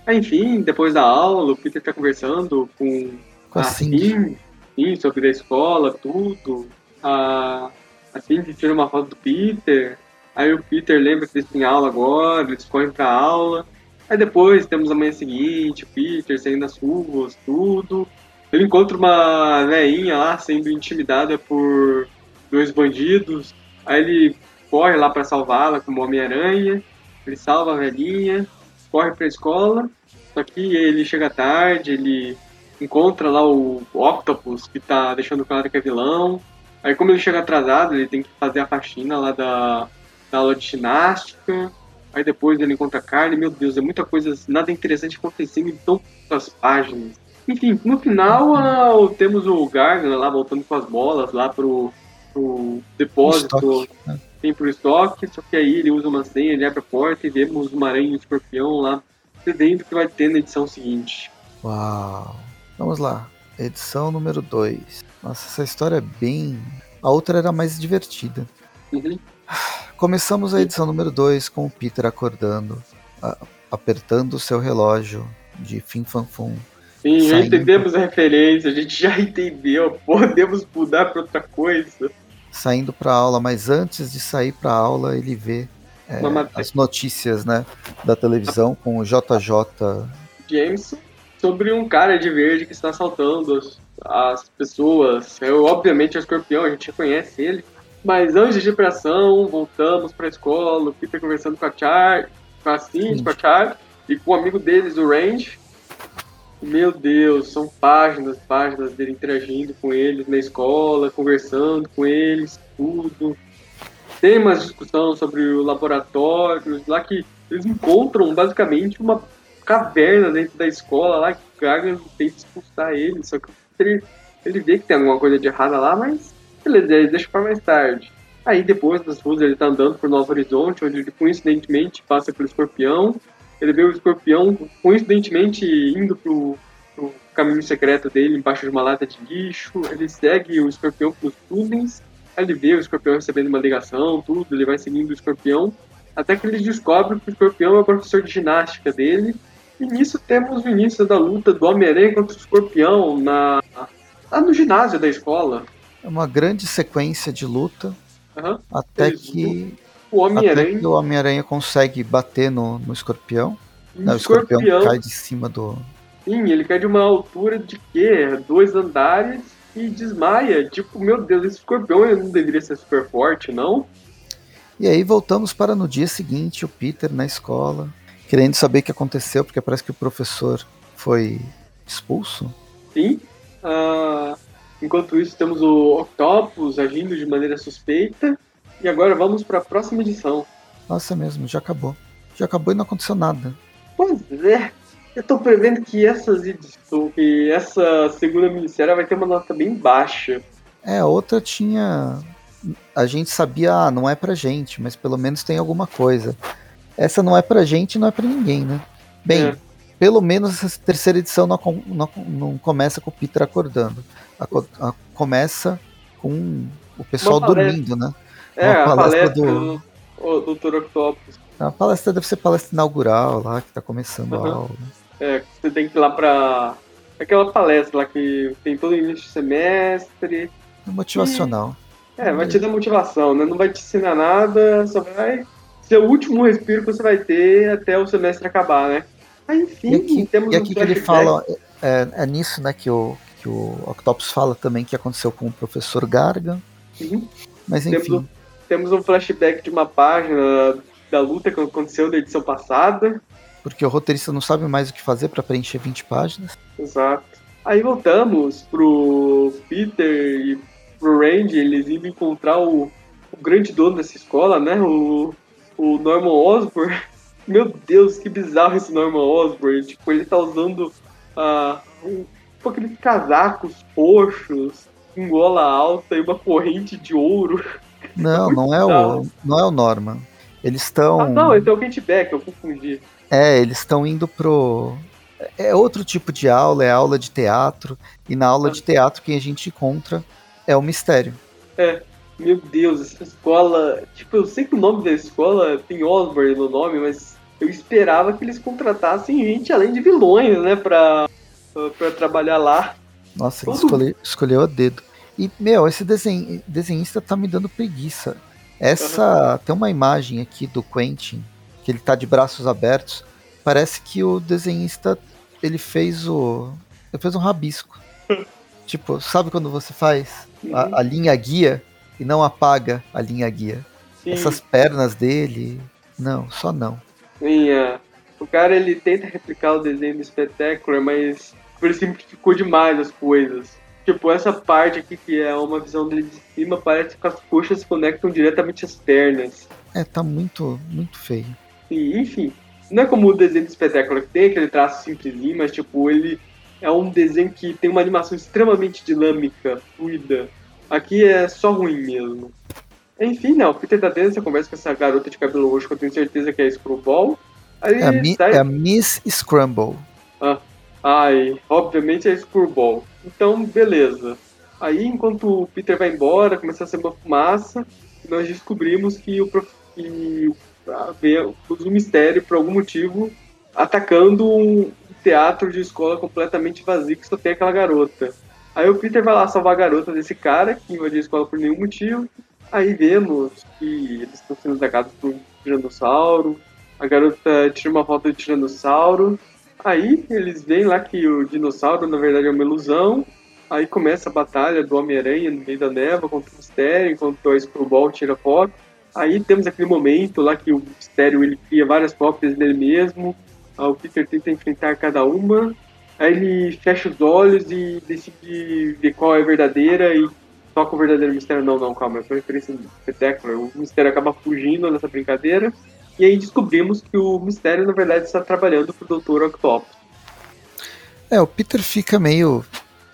Enfim, depois da aula, o Peter tá conversando com, com a Cindy. Sim, sobre a escola, tudo. A, a Cindy tira uma foto do Peter. Aí o Peter lembra que eles têm aula agora, eles correm pra aula. Aí depois temos a manhã seguinte, o Peter saindo das ruas, tudo. Ele encontra uma velhinha lá sendo intimidada por dois bandidos. Aí ele corre lá pra salvá-la como Homem-Aranha. Ele salva a velhinha, corre pra escola. Só que ele chega tarde, ele... encontra lá o Octopus, que tá deixando claro que é vilão. Aí como ele chega atrasado, ele tem que fazer a faxina lá da, da aula de ginástica. Aí depois ele encontra a Carly. Meu Deus, é muita coisa, nada interessante acontecendo em tantas páginas. Enfim, no final ah, temos o Gargan lá voltando com as bolas lá pro, pro depósito. Estoque, né? Tem pro estoque, só que aí ele usa uma senha, ele abre a porta e vemos uma aranha e um escorpião lá. Dentro que vai ter na edição seguinte. Uau! Vamos lá, edição número dois. Nossa, essa história é bem... A outra era mais divertida. Uhum. Começamos a edição número dois com o Peter acordando, a... apertando o seu relógio de fim-fam-fum. Sim, saindo... já entendemos a referência, a gente já entendeu. Podemos mudar para outra coisa. Saindo para aula, mas antes de sair para aula, ele vê é, as notícias, né, da televisão com o J J... Jameson. Sobre um cara de verde que está assaltando as, as pessoas. Eu, obviamente, é o Escorpião, a gente reconhece ele. Mas antes de ir pra ação, voltamos pra escola, o Peter conversando com a Char, com a Cindy, com a Char, e com o um amigo deles, o Randy. Meu Deus, são páginas, páginas dele interagindo com eles na escola, conversando com eles, tudo. Tem uma discussão sobre o laboratório, lá que eles encontram, basicamente, uma... caverna dentro da escola lá, que o Gargan tenta expulsar ele, só que ele, ele vê que tem alguma coisa de errada lá, mas beleza, ele deixa pra mais tarde. Aí depois das ruas ele tá andando por Novo Horizonte, onde ele coincidentemente passa pelo Escorpião, ele vê o Escorpião coincidentemente indo pro, pro caminho secreto dele, embaixo de uma lata de lixo, ele segue o Escorpião pros túneis, aí ele vê o Escorpião recebendo uma ligação, tudo, ele vai seguindo o Escorpião, até que ele descobre que o Escorpião é o professor de ginástica dele. E nisso temos o início da luta do Homem-Aranha contra o Escorpião na... lá no ginásio da escola. É uma grande sequência de luta, uhum. até, que... O Homem-Aranha... até que o Homem-Aranha consegue bater no, no Escorpião. Não, Escorpião. O Escorpião cai de cima do... Sim, ele cai de uma altura de quê? Dois andares, e desmaia. Tipo, meu Deus, esse escorpião não deveria ser super forte, não? E aí voltamos para no dia seguinte, o Peter na escola, querendo saber o que aconteceu, porque parece que o professor foi expulso. Sim. Uh, enquanto isso, temos o Octopus agindo de maneira suspeita. E agora vamos para a próxima edição. Nossa, mesmo, já acabou. Já acabou e não aconteceu nada. Pois é. Eu tô prevendo que essas edições, que essa segunda minissérie vai ter uma nota bem baixa. É, a outra tinha... A gente sabia, ah, não é pra gente, mas pelo menos tem alguma coisa. Essa não é pra gente e não é pra ninguém, né? Bem, é. Pelo menos essa terceira edição não, não, não começa com o Peter acordando. A, a, começa com o pessoal dormindo, né? É, a palestra, palestra do... do doutor Octopus. A palestra deve ser palestra inaugural lá, que tá começando uhum. a aula. É, você tem que ir lá pra... Aquela palestra lá que tem todo início de semestre. É motivacional. É, vai te dar motivação, né? Não vai te ensinar nada, só vai ser o último respiro que você vai ter até o semestre acabar, né? Aí, enfim, e aqui, temos e aqui um que ele fala, é, é nisso, né, que o, que o Octopus fala também que aconteceu com o professor Gargan. Uhum. Mas enfim. Temos, temos um flashback de uma página da luta que aconteceu na edição passada. Porque o roteirista não sabe mais o que fazer para preencher vinte páginas. Exato. Aí voltamos pro Peter e pro Randy, eles iam encontrar o, o grande dono dessa escola, né? O, o Norman Osborn. Meu Deus, que bizarro esse Norman Osborn. Tipo, ele tá usando uh, um, tipo, aqueles casacos roxos, com gola alta e uma corrente de ouro. Não, não é o, não é o Norman. Eles estão... Ah, não, esse é o Get Back, eu confundi. É, eles estão indo pro... É outro tipo de aula, é aula de teatro. E na aula ah. de teatro quem a gente encontra... É um mistério. É, meu Deus, essa escola... Tipo, eu sei que o nome da escola tem Osborn no nome, mas eu esperava que eles contratassem gente além de vilões, né, pra, pra trabalhar lá. Nossa, ele escolheu, escolheu a dedo. E, meu, esse desenho, desenhista tá me dando preguiça. Essa... Uhum. Tem uma imagem aqui do Quentin, que ele tá de braços abertos. Parece que o desenhista, ele fez o... Ele fez um rabisco. Tipo, sabe quando você faz... A, a linha guia e não apaga a linha guia. Sim. Essas pernas dele, não, só não. Sim, é. O cara ele tenta replicar o desenho do Spectacular, mas ele simplificou demais as coisas. Tipo, essa parte aqui que é uma visão dele de cima, parece que as coxas se conectam diretamente às pernas. É, tá muito, muito feio. Sim, enfim, não é como o desenho do Spectacular que tem aquele traço simplesinho, mas tipo, ele... É um desenho que tem uma animação extremamente dinâmica, fluida. Aqui é só ruim mesmo. Enfim, não. O Peter tá dentro dessa conversa com essa garota de cabelo roxo que eu tenho certeza que é a Screwball. Aí, é, a mi- tá... é a Miss Scrumble. Ah, ai, obviamente é a Screwball. Então, beleza. Aí, enquanto o Peter vai embora, começa a ser uma fumaça, nós descobrimos que o prof... que... um mistério, por algum motivo, atacando um... teatro de escola completamente vazio que só tem aquela garota. Aí o Peter vai lá salvar a garota desse cara que invadiu a escola por nenhum motivo. Aí vemos que eles estão sendo atacados por um tiranossauro. A garota tira uma foto do tiranossauro. Aí eles veem lá que o dinossauro na verdade é uma ilusão. Aí começa a batalha do Homem-Aranha no meio da névoa contra o Mistério, enquanto o Screwball tira foto. Aí temos aquele momento lá que o Mistério ele cria várias cópias dele mesmo. O Peter tenta enfrentar cada uma. Aí ele fecha os olhos e decide ver qual é a verdadeira e toca o verdadeiro mistério. Não, não, calma, é uma referência do Spectacular. O mistério acaba fugindo dessa brincadeira. E aí descobrimos que o mistério, na verdade, está trabalhando pro doutor Octopus. É, o Peter fica meio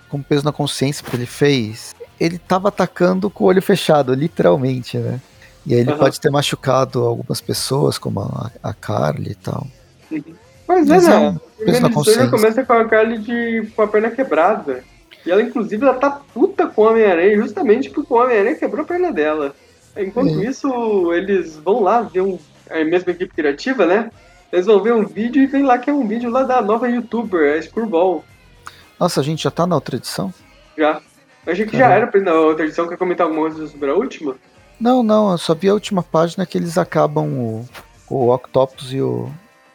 com peso na consciência porque ele fez. Ele tava atacando com o olho fechado, literalmente, né? E aí ele uhum. pode ter machucado algumas pessoas, como a, a Carly e tal. Uhum. Mas, mas é, né? A história começa com a Carly de, com a perna quebrada. E ela, inclusive, ela tá puta com o Homem-Aranha, justamente porque o Homem-Aranha quebrou a perna dela. Enquanto é. isso, eles vão lá ver um... A mesma equipe criativa, né? Eles vão ver um vídeo e vem lá que é um vídeo lá da nova youtuber, a Screwball. Nossa, a gente já tá na outra edição? Já. Eu achei que Caramba. já era pra ir na outra edição. Quer comentar alguma coisa sobre a última? Não, não. Eu só vi a última página que eles acabam o, o Octopus e o...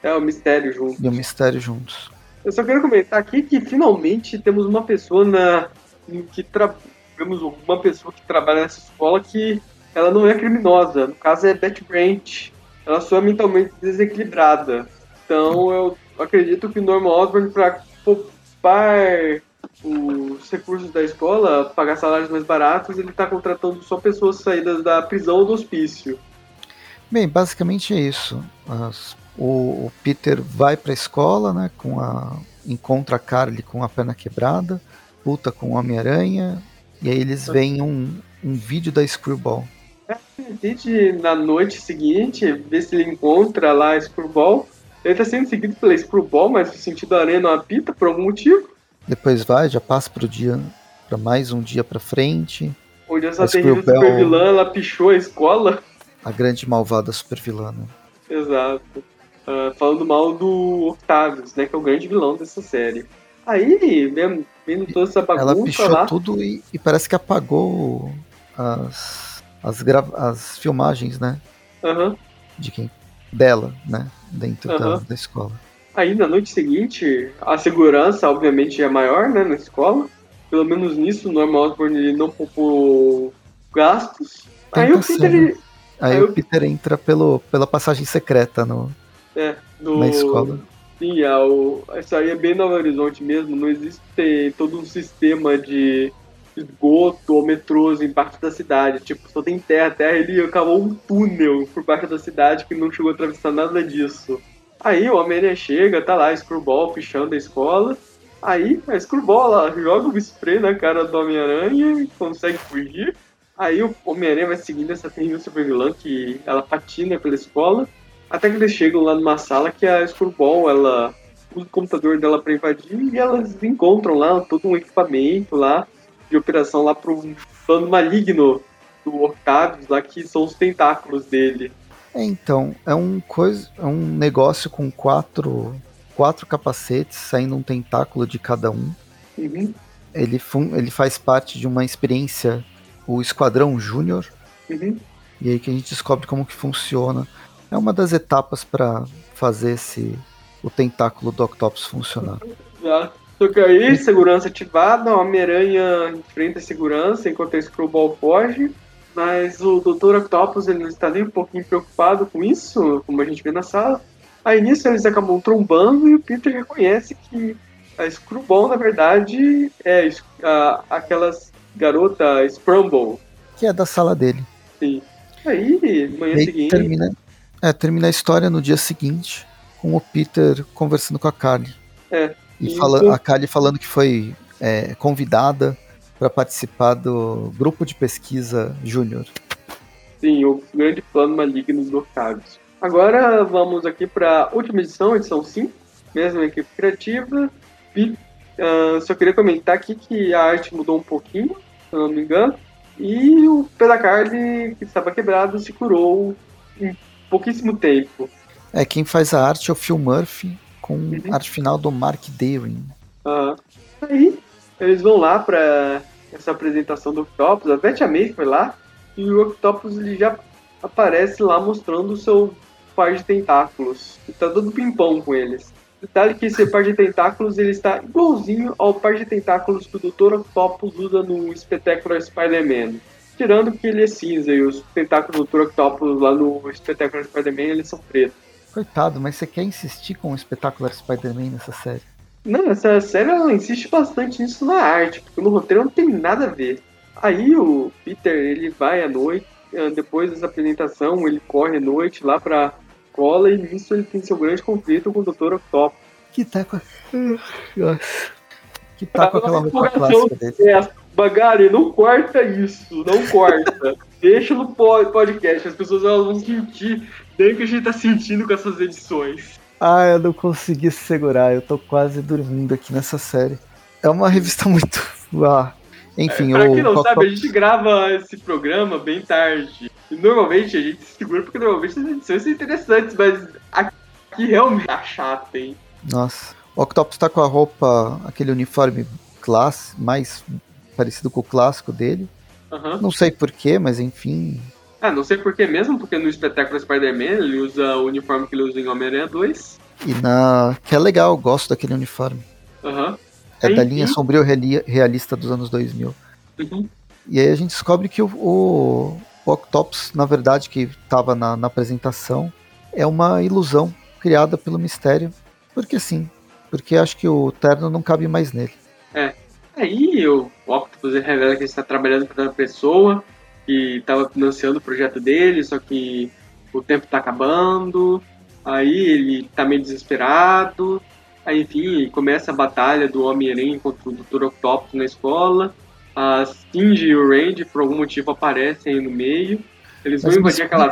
É, o mistério juntos. E o mistério juntos. Eu só quero comentar aqui que finalmente temos uma pessoa na em que tra... vemos uma pessoa que trabalha nessa escola que ela não é criminosa. No caso é Beth Branch. Ela só é mentalmente desequilibrada. Então eu acredito que Norman Osborn, para poupar os recursos da escola, pagar salários mais baratos, ele está contratando só pessoas saídas da prisão ou do hospício. Bem, basicamente é isso. As, o, o Peter vai para a escola, né, com a, encontra a Carly com a perna quebrada, luta com o Homem-Aranha, e aí eles veem um, um vídeo da Screwball. É, tente, na noite seguinte, ver se ele encontra lá a Screwball. Ele está sendo seguido pela Screwball, mas o sentido aranha não apita por algum motivo. Depois vai, já passa pro dia, para mais um dia para frente. Onde essa terrível supervilã, ela pichou a escola. A grande malvada supervilã, né? Exato. Uh, falando mal do Octavius, né? Que é o grande vilão dessa série. Aí, mesmo, vendo toda essa bagunça, ela pichou lá tudo e, e parece que apagou as, as, gra- as filmagens, né? Uhum. De quem? Dela, né? Dentro uhum. da, da escola. Aí, na noite seguinte, a segurança, obviamente, é maior, né? Na escola. Pelo menos nisso, o Norman Osborn ele não poupou gastos. Aí o Peter... Ele... Aí, Aí o Peter eu... entra pelo, pela passagem secreta no, é, do... na escola. Sim, é, o... isso aí é bem Novo Horizonte mesmo. Não existe todo um sistema de esgoto ou metrôs em parte da cidade. Tipo, só tem terra. Terra ele acabou um túnel por baixo da cidade que não chegou a atravessar nada disso. Aí o Homem-Aranha chega, tá lá, Screwball pichando a escola. Aí a Screwball lá, joga o spray na cara do Homem-Aranha e consegue fugir. Aí o Homem-Aranha vai seguindo essa terrível supervilã que ela patina pela escola, até que eles chegam lá numa sala que a Screwball, ela usa o computador dela para invadir, e elas encontram lá todo um equipamento lá de operação lá para um plano maligno do Octavius lá, que são os tentáculos dele. É, então, é um, coisa, é um negócio com quatro, quatro capacetes saindo um tentáculo de cada um. Uhum. Ele, ele faz parte de uma experiência... o Esquadrão Júnior, uhum. e aí que a gente descobre como que funciona. É uma das etapas para fazer esse, o tentáculo do Octopus funcionar. Já. Só que aí, segurança ativada, o Homem-Aranha enfrenta a segurança enquanto o Screwball foge, mas o doutor Octopus ele não está nem um pouquinho preocupado com isso, como a gente vê na sala. Aí nisso eles acabam trombando e o Peter reconhece que a Screwball, na verdade, é a, aquelas... garota Scrumble. Que é da sala dele. Sim. Aí, manhã aí seguinte... Termina, é, termina a história no dia seguinte, com o Peter conversando com a Carly. É. E fala, a Carly falando que foi é, convidada para participar do grupo de pesquisa Júnior. Sim, o grande plano maligno do Octavius. Agora vamos aqui para a última edição, edição cinco, mesma equipe criativa, Peter. Uh, só queria comentar aqui que a arte mudou um pouquinho, se eu não me engano, e o pé da Carly, que estava quebrado, se curou em pouquíssimo tempo. É, quem faz a arte é o Phil Murphy, com uhum. arte final do Mark Deering. Uh, aí eles vão lá para essa apresentação do Octopus, a Betty May foi lá, e o Octopus ele já aparece lá mostrando o seu par de tentáculos, e tá dando ping-pong com eles. Detalhe que esse par de tentáculos ele está igualzinho ao par de tentáculos que o doutor Octopus usa no Spectacular Spider-Man. Tirando que ele é cinza e os tentáculos do doutor Octopus lá no Spectacular Spider-Man eles são pretos. Coitado, mas você quer insistir com o Spectacular Spider-Man nessa série? Não, essa série ela insiste bastante nisso na arte, porque no roteiro não tem nada a ver. Aí o Peter ele vai à noite, depois dessa apresentação ele corre à noite lá pra... e nisso ele tem seu grande conflito com o doutor Octopus. Que tá com a... Que tá com aquela roupa clássica dele. É, Bagari, não corta isso, não corta. Deixa no podcast, as pessoas elas vão sentir bem o que a gente tá sentindo com essas edições. Ah, eu não consegui segurar, eu tô quase dormindo aqui nessa série. É uma revista muito... Ah. Enfim, é, pra quem não sabe, a gente grava esse programa bem tarde. E normalmente a gente se segura porque normalmente as edições são interessantes, mas aqui realmente tá chato, hein? Nossa, o Octopus tá com a roupa, aquele uniforme classe, mais parecido com o clássico dele. Uhum. Não sei porquê, mas enfim. Ah, não sei porquê mesmo, porque no espetáculo Spider-Man ele usa o uniforme que ele usa em Homem-Aranha dois. E na. Que é legal, eu gosto daquele uniforme. Aham. Uhum. É da linha sombrio realista dos anos dois mil. Uhum. E aí a gente descobre que o, o, o Octopus, na verdade, que estava na, na apresentação, é uma ilusão criada pelo mistério. Porque sim. Porque acho que o terno não cabe mais nele. É. Aí o Octopus revela que ele está trabalhando com uma pessoa que estava financiando o projeto dele, só que o tempo está acabando. Aí ele tá meio desesperado. Aí, enfim, começa a batalha do Homem-Aranha contra o doutor Octopus na escola. A Cindy e o Randy, por algum motivo, aparecem aí no meio. Eles Mas vão invadir aquela...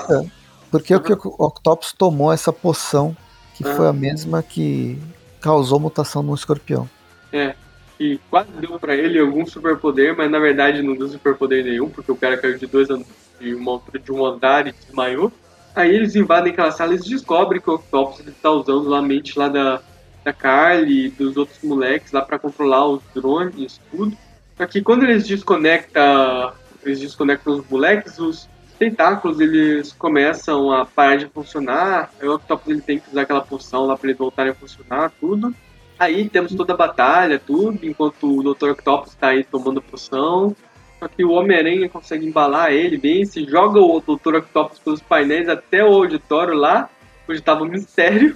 Por que uhum. o Octopus tomou essa poção que uhum. foi a mesma que causou mutação no escorpião? É, e quase deu pra ele algum superpoder, mas na verdade não deu superpoder nenhum, porque o cara caiu de dois anos de, uma, de um andar e desmaiou. Aí eles invadem aquela sala e descobrem que o Octopus está usando lá a mente lá da, da Carly e dos outros moleques lá pra controlar os drones e tudo. Só que quando eles desconectam, eles desconectam os moleques, os tentáculos eles começam a parar de funcionar. Aí o Octopus ele tem que usar aquela poção lá pra eles voltarem a funcionar, tudo. Aí temos toda a batalha, tudo, enquanto o doutor Octopus tá aí tomando poção. Só que o Homem-Aranha consegue embalar ele bem, se joga o doutor Octopus pelos painéis até o auditório lá, onde tava o mistério.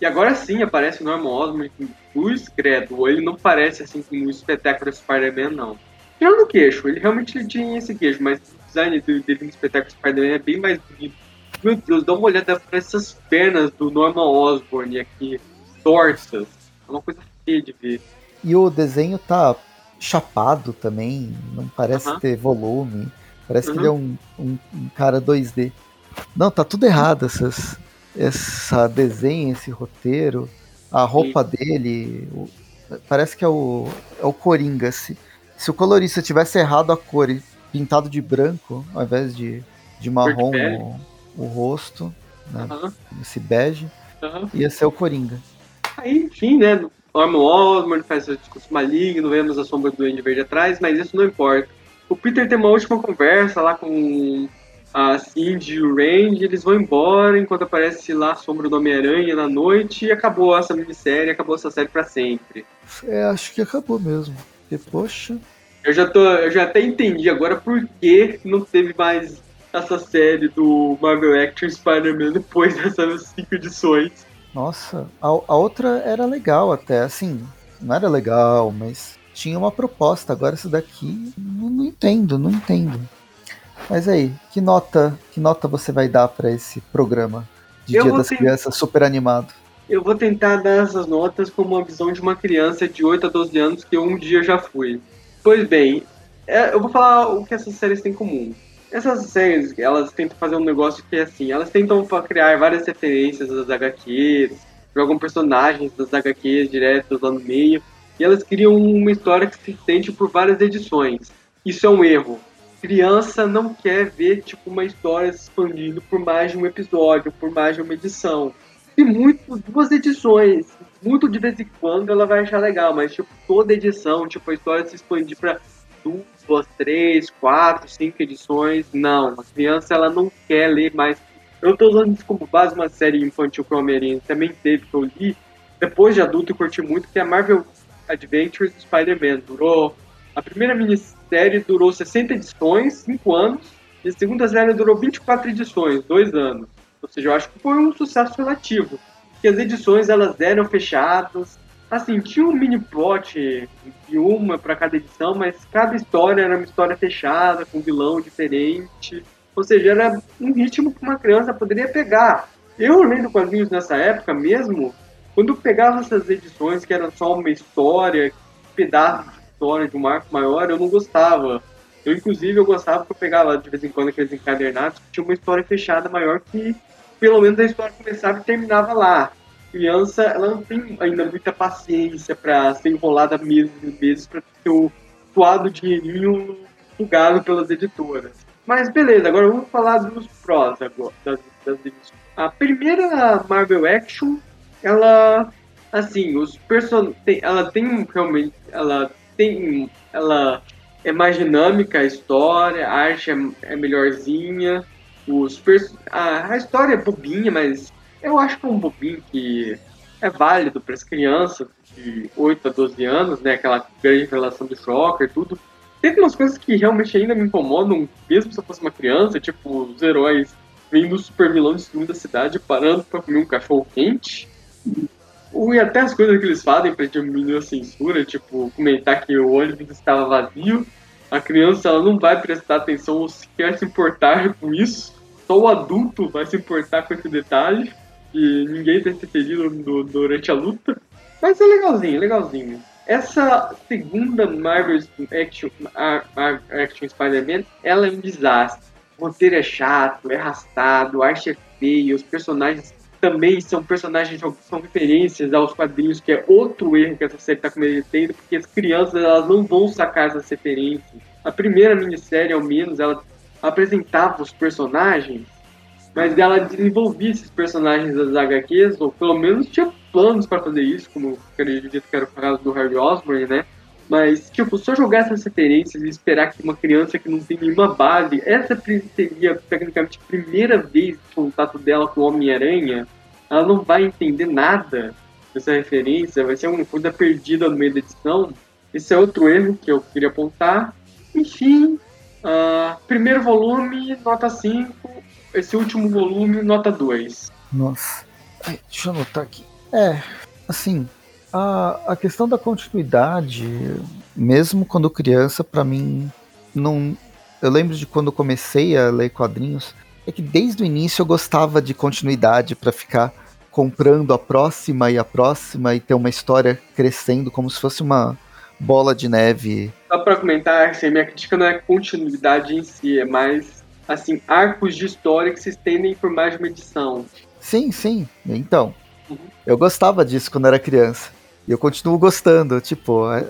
E agora sim aparece o Norman Osborn com o credo. Ele não parece assim com o Spectacular Spider-Man, não. Tirando o queixo, ele realmente tinha esse queixo, mas o design dele no Spectacular Spider-Man é bem mais bonito. Meu Deus, dá uma olhada para essas pernas do Norman Osborn aqui, tortas. É uma coisa feia de ver. E o desenho tá chapado também, não parece uh-huh. ter volume. Parece uh-huh. que ele é um, um, um cara dois D. Não, tá tudo errado essas... essa desenho, esse roteiro, a roupa Sim. dele, o, parece que é o, é o Coringa. Se, se o colorista tivesse errado a cor e pintado de branco, ao invés de, de marrom o, o rosto, né, uhum. esse bege, uhum. ia ser o Coringa. Aí, enfim, né, Norman Osborn faz esse discurso maligno, vemos a sombra do Duende Verde atrás, mas isso não importa. O Peter tem uma última conversa lá com... a Cindy e o Randy, eles vão embora enquanto aparece lá a sombra do Homem-Aranha na noite e acabou essa minissérie, acabou essa série pra sempre. É, acho que acabou mesmo. Porque, poxa... Eu já, tô, eu já até entendi agora por que não teve mais essa série do Marvel Action Spider-Man depois dessas cinco edições. Nossa, a, a outra era legal até, assim, não era legal, mas tinha uma proposta. Agora essa daqui, não, não entendo, não entendo. Mas aí, que nota, que nota você vai dar pra esse programa de Dia das Crianças super animado? Eu vou tentar dar essas notas como uma visão de uma criança de oito a doze anos que eu um dia já fui. Pois bem, é, eu vou falar o que essas séries têm em comum. Essas séries, elas tentam fazer um negócio que é assim, elas tentam criar várias referências das agá quês, jogam personagens das agá quês diretos lá no meio, e elas criam uma história que se estende por várias edições. Isso é um erro. Criança não quer ver tipo uma história se expandindo por mais de um episódio, por mais de uma edição. E muito, duas edições, muito de vez em quando ela vai achar legal, mas tipo toda edição, tipo a história se expandir para duas, três, quatro, cinco edições, não. A criança ela não quer ler mais. Eu tô usando isso como base uma série infantil que o Homem-Aranha também teve, que eu li, depois de adulto eu curti muito, que é a Marvel Adventures do Spider-Man, durou... A primeira minissérie durou sessenta edições, cinco anos, e a segunda série durou vinte e quatro edições, dois anos. Ou seja, eu acho que foi um sucesso relativo, porque as edições elas eram fechadas, assim, tinha um mini plot de uma para cada edição, mas cada história era uma história fechada, com um vilão diferente, ou seja, era um ritmo que uma criança poderia pegar. Eu lendo quadrinhos nessa época mesmo, quando eu pegava essas edições que eram só uma história, um pedaço história de um marco maior, eu não gostava. Eu, inclusive, eu gostava porque eu pegava de vez em quando aqueles encadernados que tinha uma história fechada maior que, pelo menos, a história começava e terminava lá. A criança, ela não tem ainda muita paciência pra ser enrolada meses e meses pra ter o suado dinheirinho sugado pelas editoras. Mas, beleza, agora vamos falar dos prós agora, das, das edições. A primeira Marvel Action, ela, assim, os person... ela tem realmente... ela Tem, ela é mais dinâmica, a história, a arte é, é melhorzinha, os perso- a, a história é bobinha, mas eu acho que é um bobinho que é válido para as crianças, de oito a doze anos, né? Aquela grande relação do Shocker e tudo. Tem umas coisas que realmente ainda me incomodam, mesmo se eu fosse uma criança, tipo os heróis vindo do super vilão destruindo a cidade, parando pra comer um cachorro quente. E até as coisas que eles fazem pra diminuir a censura, tipo comentar que o ônibus estava vazio. A criança ela não vai prestar atenção ou sequer se importar com isso. Só o adulto vai se importar com esse detalhe. E ninguém tá interferido do, durante a luta. Mas é legalzinho, legalzinho. Essa segunda Marvel Action, Action Spider-Man, ela é um desastre. O roteiro é chato, é arrastado, a arte é feia, os personagens também são personagens que são referências aos quadrinhos, que é outro erro que essa série tá cometendo, porque as crianças elas não vão sacar essas referências. A primeira minissérie, ao menos, ela apresentava os personagens, mas ela desenvolvia esses personagens das agá quês, ou pelo menos tinha planos para fazer isso, como eu acredito que era o caso do Harry Osborn, né? Mas, tipo, só jogar essas referências e esperar que uma criança que não tem nenhuma base... Essa seria, tecnicamente, a primeira vez de contato dela com o Homem-Aranha. Ela não vai entender nada dessa referência. Vai ser uma coisa perdida no meio da edição. Esse é outro erro que eu queria apontar. Enfim, uh, primeiro volume, nota cinco. Esse último volume, nota dois. Nossa. Ai, deixa eu anotar aqui. É, assim... A, a questão da continuidade, mesmo quando criança, pra mim, não, eu lembro de quando eu comecei a ler quadrinhos, é que desde o início eu gostava de continuidade pra ficar comprando a próxima e a próxima e ter uma história crescendo como se fosse uma bola de neve. Só pra comentar, assim, minha crítica não é continuidade em si, é mais assim, arcos de história que se estendem por mais de uma edição. Sim, sim, então... Eu gostava disso quando era criança. E eu continuo gostando. Tipo, é,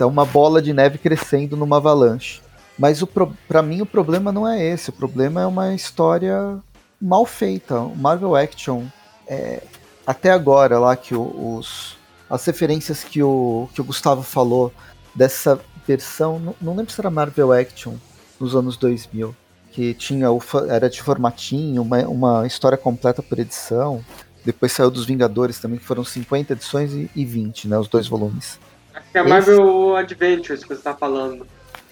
é uma bola de neve crescendo numa avalanche. Mas o pro, pra mim o problema não é esse. O problema é uma história mal feita. O Marvel Action, é, até agora, lá que o, os, as referências que o, que o Gustavo falou dessa versão... Não, não lembro se era Marvel Action nos anos dois mil. Que tinha o, era de formatinho, uma, uma história completa por edição... Depois saiu dos Vingadores também, que foram cinquenta edições e vinte, né? Os dois volumes. Acho que é a Marvel Esse... Adventures que você tá falando.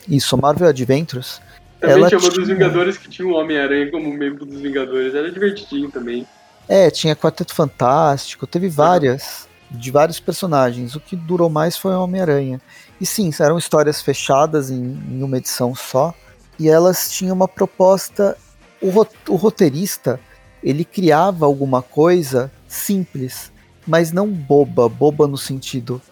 Isso, a Marvel Adventures. Também ela tinha uma dos Vingadores que tinha o Homem-Aranha como membro dos Vingadores. Era divertidinho também. É, tinha Quarteto Fantástico, teve várias, de vários personagens. O que durou mais foi o Homem-Aranha. E sim, eram histórias fechadas em, em uma edição só. E elas tinham uma proposta... O, rot... o roteirista... Ele criava alguma coisa simples, mas não boba, boba no sentido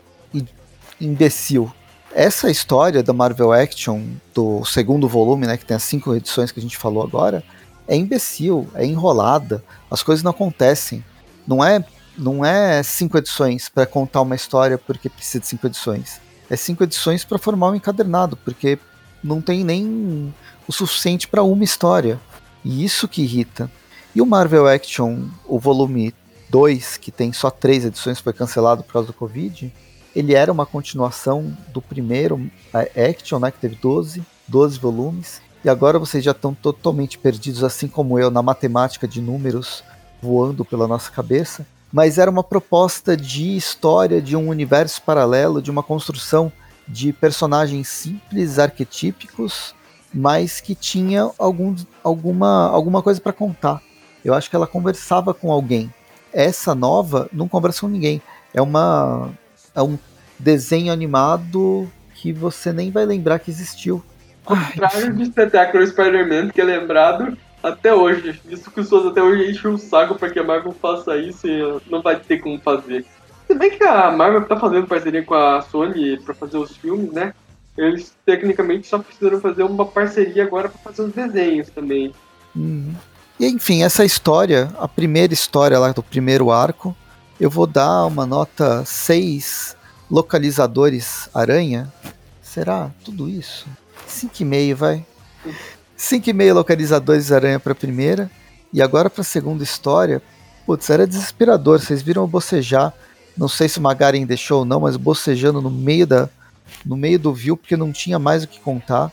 imbecil. Essa história da Marvel Action, do segundo volume, né, que tem as cinco edições que a gente falou agora, é imbecil, é enrolada, as coisas não acontecem. Não é, não é cinco edições para contar uma história porque precisa de cinco edições. É cinco edições para formar um encadernado, porque não tem nem o suficiente para uma história. E isso que irrita. E o Marvel Action, o volume dois, que tem só três edições, foi cancelado por causa do Covid, ele era uma continuação do primeiro Action, né, que teve doze, doze volumes, e agora vocês já estão totalmente perdidos, assim como eu, na matemática de números voando pela nossa cabeça, mas era uma proposta de história, de um universo paralelo, de uma construção de personagens simples, arquetípicos, mas que tinha algum, alguma, alguma coisa para contar. Eu acho que ela conversava com alguém. Essa nova não conversa com ninguém. É, uma, é um desenho animado que você nem vai lembrar que existiu. Ao contrário de Spectacular Spider-Man, que é lembrado até hoje. Isso que os pessoas até hoje enchem o saco para que a Marvel faça isso e não vai ter como fazer. Se bem que a Marvel tá fazendo parceria com a Sony para fazer os filmes, né? Eles tecnicamente só precisaram fazer uma parceria agora para fazer os desenhos também. Uhum. E enfim, essa história, a primeira história lá do primeiro arco, eu vou dar uma nota seis localizadores aranha. Será? Tudo isso? cinco e meio, vai. cinco e meio localizadores aranha pra primeira. E agora pra segunda história, putz, era desesperador. Vocês viram eu bocejar. Não sei se o Magaren deixou ou não, mas bocejando no meio, da, no meio do view, porque não tinha mais o que contar.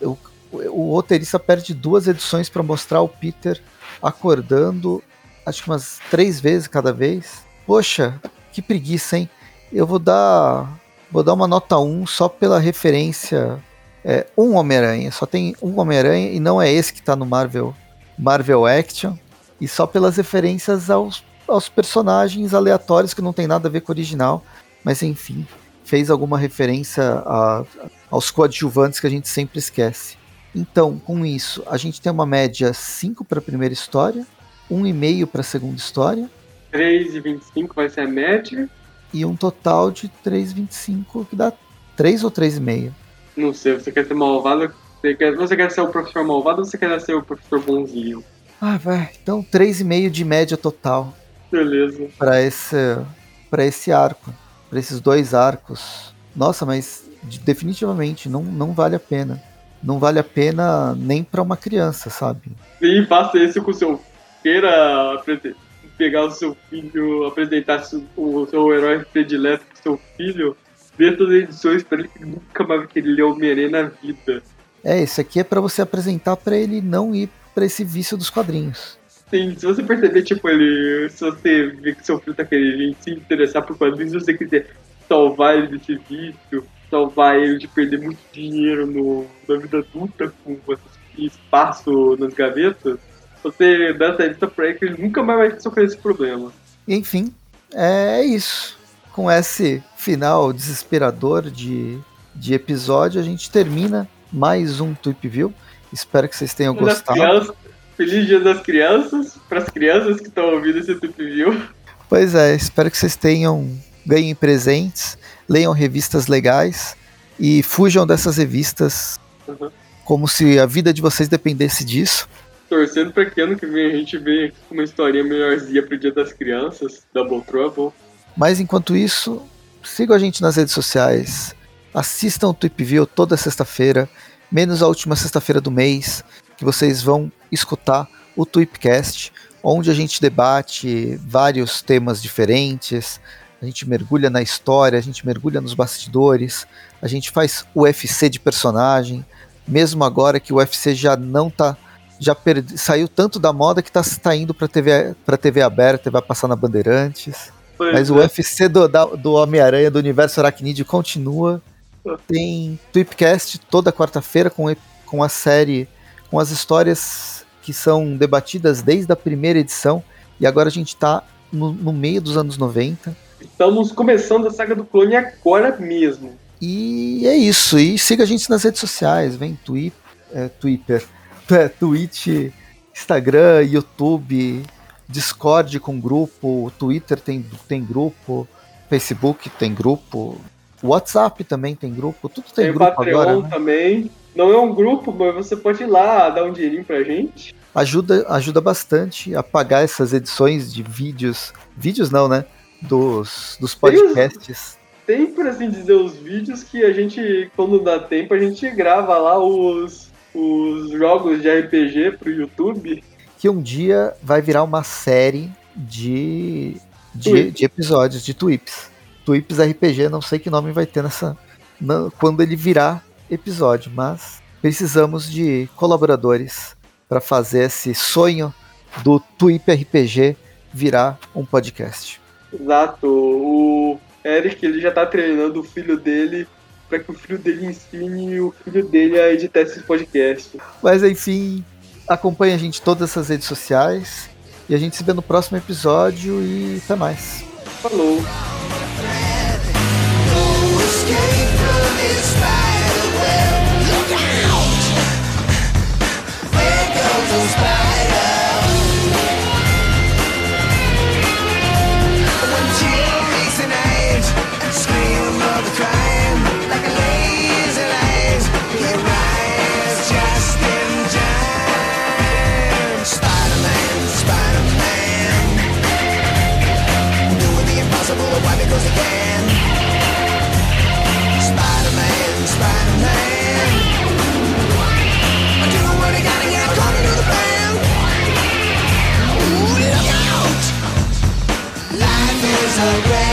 Eu... O roteirista perde duas edições para mostrar o Peter acordando, acho que umas três vezes cada vez. Poxa, que preguiça, hein? eu vou dar, vou dar uma nota um só pela referência. É, um Homem-Aranha, só tem um Homem-Aranha e não é esse que tá no Marvel, Marvel Action. E só pelas referências aos, aos personagens aleatórios que não tem nada a ver com o original. Mas enfim, fez alguma referência a, aos coadjuvantes que a gente sempre esquece. Então, com isso, a gente tem uma média cinco para a primeira história, um vírgula cinco para a segunda história, três vírgula vinte e cinco vai ser a média, e um total de três vírgula vinte e cinco, que dá três ou três vírgula cinco? Não sei, você quer ser malvado? Você quer, você quer ser o professor malvado ou você quer ser o professor bonzinho? Ah, vai. Então, três vírgula cinco de média total. Beleza. Para esse, para esse arco, para esses dois arcos. Nossa, mas definitivamente não, não vale a pena. Não vale a pena nem pra uma criança, sabe? Sim, faça isso com o seu... Queira pegar o seu filho, apresentar o seu herói predileto pro seu filho, dê todas as edições pra ele que nunca mais vai querer ler Homem-Aranha na vida. É, isso aqui é pra você apresentar pra ele não ir pra esse vício dos quadrinhos. Sim, se você perceber, tipo, ele... Se você ver que seu filho tá querendo se interessar por quadrinhos, se você quiser salvar ele desse vício... salvar ele de perder muito dinheiro no, na vida adulta com espaço nas gavetas, você dá essa lista pra ele que ele nunca mais vai sofrer esse problema. Enfim, é isso. Com esse final desesperador de, de episódio, a gente termina mais um Thwip View. Espero que vocês tenham gostado. Crianças, feliz Dia das Crianças, para as crianças que estão ouvindo esse Thwip View. Pois é, espero que vocês tenham ganhem presentes, leiam revistas legais e fujam dessas revistas, uhum, como se a vida de vocês dependesse disso. Torcendo para que ano que vem a gente venha com uma historinha melhorzinha pro Dia das Crianças, Double Trouble. Mas enquanto isso, sigam a gente nas redes sociais, assistam o Thwip View toda sexta-feira, menos a última sexta-feira do mês, que vocês vão escutar o Thwipcast, onde a gente debate vários temas diferentes. A gente mergulha na história, a gente mergulha nos bastidores, a gente faz U F C de personagem, mesmo agora que o U F C já não tá, já perdi, saiu tanto da moda que tá, tá indo pra T V, pra T V aberta, vai passar na Bandeirantes. Pois mas é. O U F C do, da, do Homem-Aranha, do universo aracnídeo continua. Tem Thwipcast toda quarta-feira com, com a série, com as histórias que são debatidas desde a primeira edição, e agora a gente tá no, no meio dos anos noventa. Estamos começando a saga do clone agora mesmo. E é isso. E siga a gente nas redes sociais. Vem Twitter, é, Twitter é, Twitch, Instagram, YouTube, Discord com grupo, Twitter tem, tem grupo, Facebook tem grupo, WhatsApp também tem grupo, tudo tem, tem grupo Patreon agora, né? Também. Não é um grupo, mas você pode ir lá dar um dinheirinho pra gente. Ajuda, ajuda bastante a pagar essas edições de vídeos. Vídeos não, né? Dos, dos podcasts. Tem, tem, por assim dizer, os vídeos que a gente, quando dá tempo, a gente grava lá os, os jogos de R P G pro YouTube. Que um dia vai virar uma série de, de, de episódios, de Thwips. Thwips R P G, não sei que nome vai ter nessa, na, quando ele virar episódio, mas precisamos de colaboradores para fazer esse sonho do Thwip R P G virar um podcast. Exato, o Eric ele já tá treinando o filho dele para que o filho dele ensine o filho dele a editar esses podcasts. Mas enfim, acompanha a gente em todas essas redes sociais e a gente se vê no próximo episódio e até mais. Falou! Alright.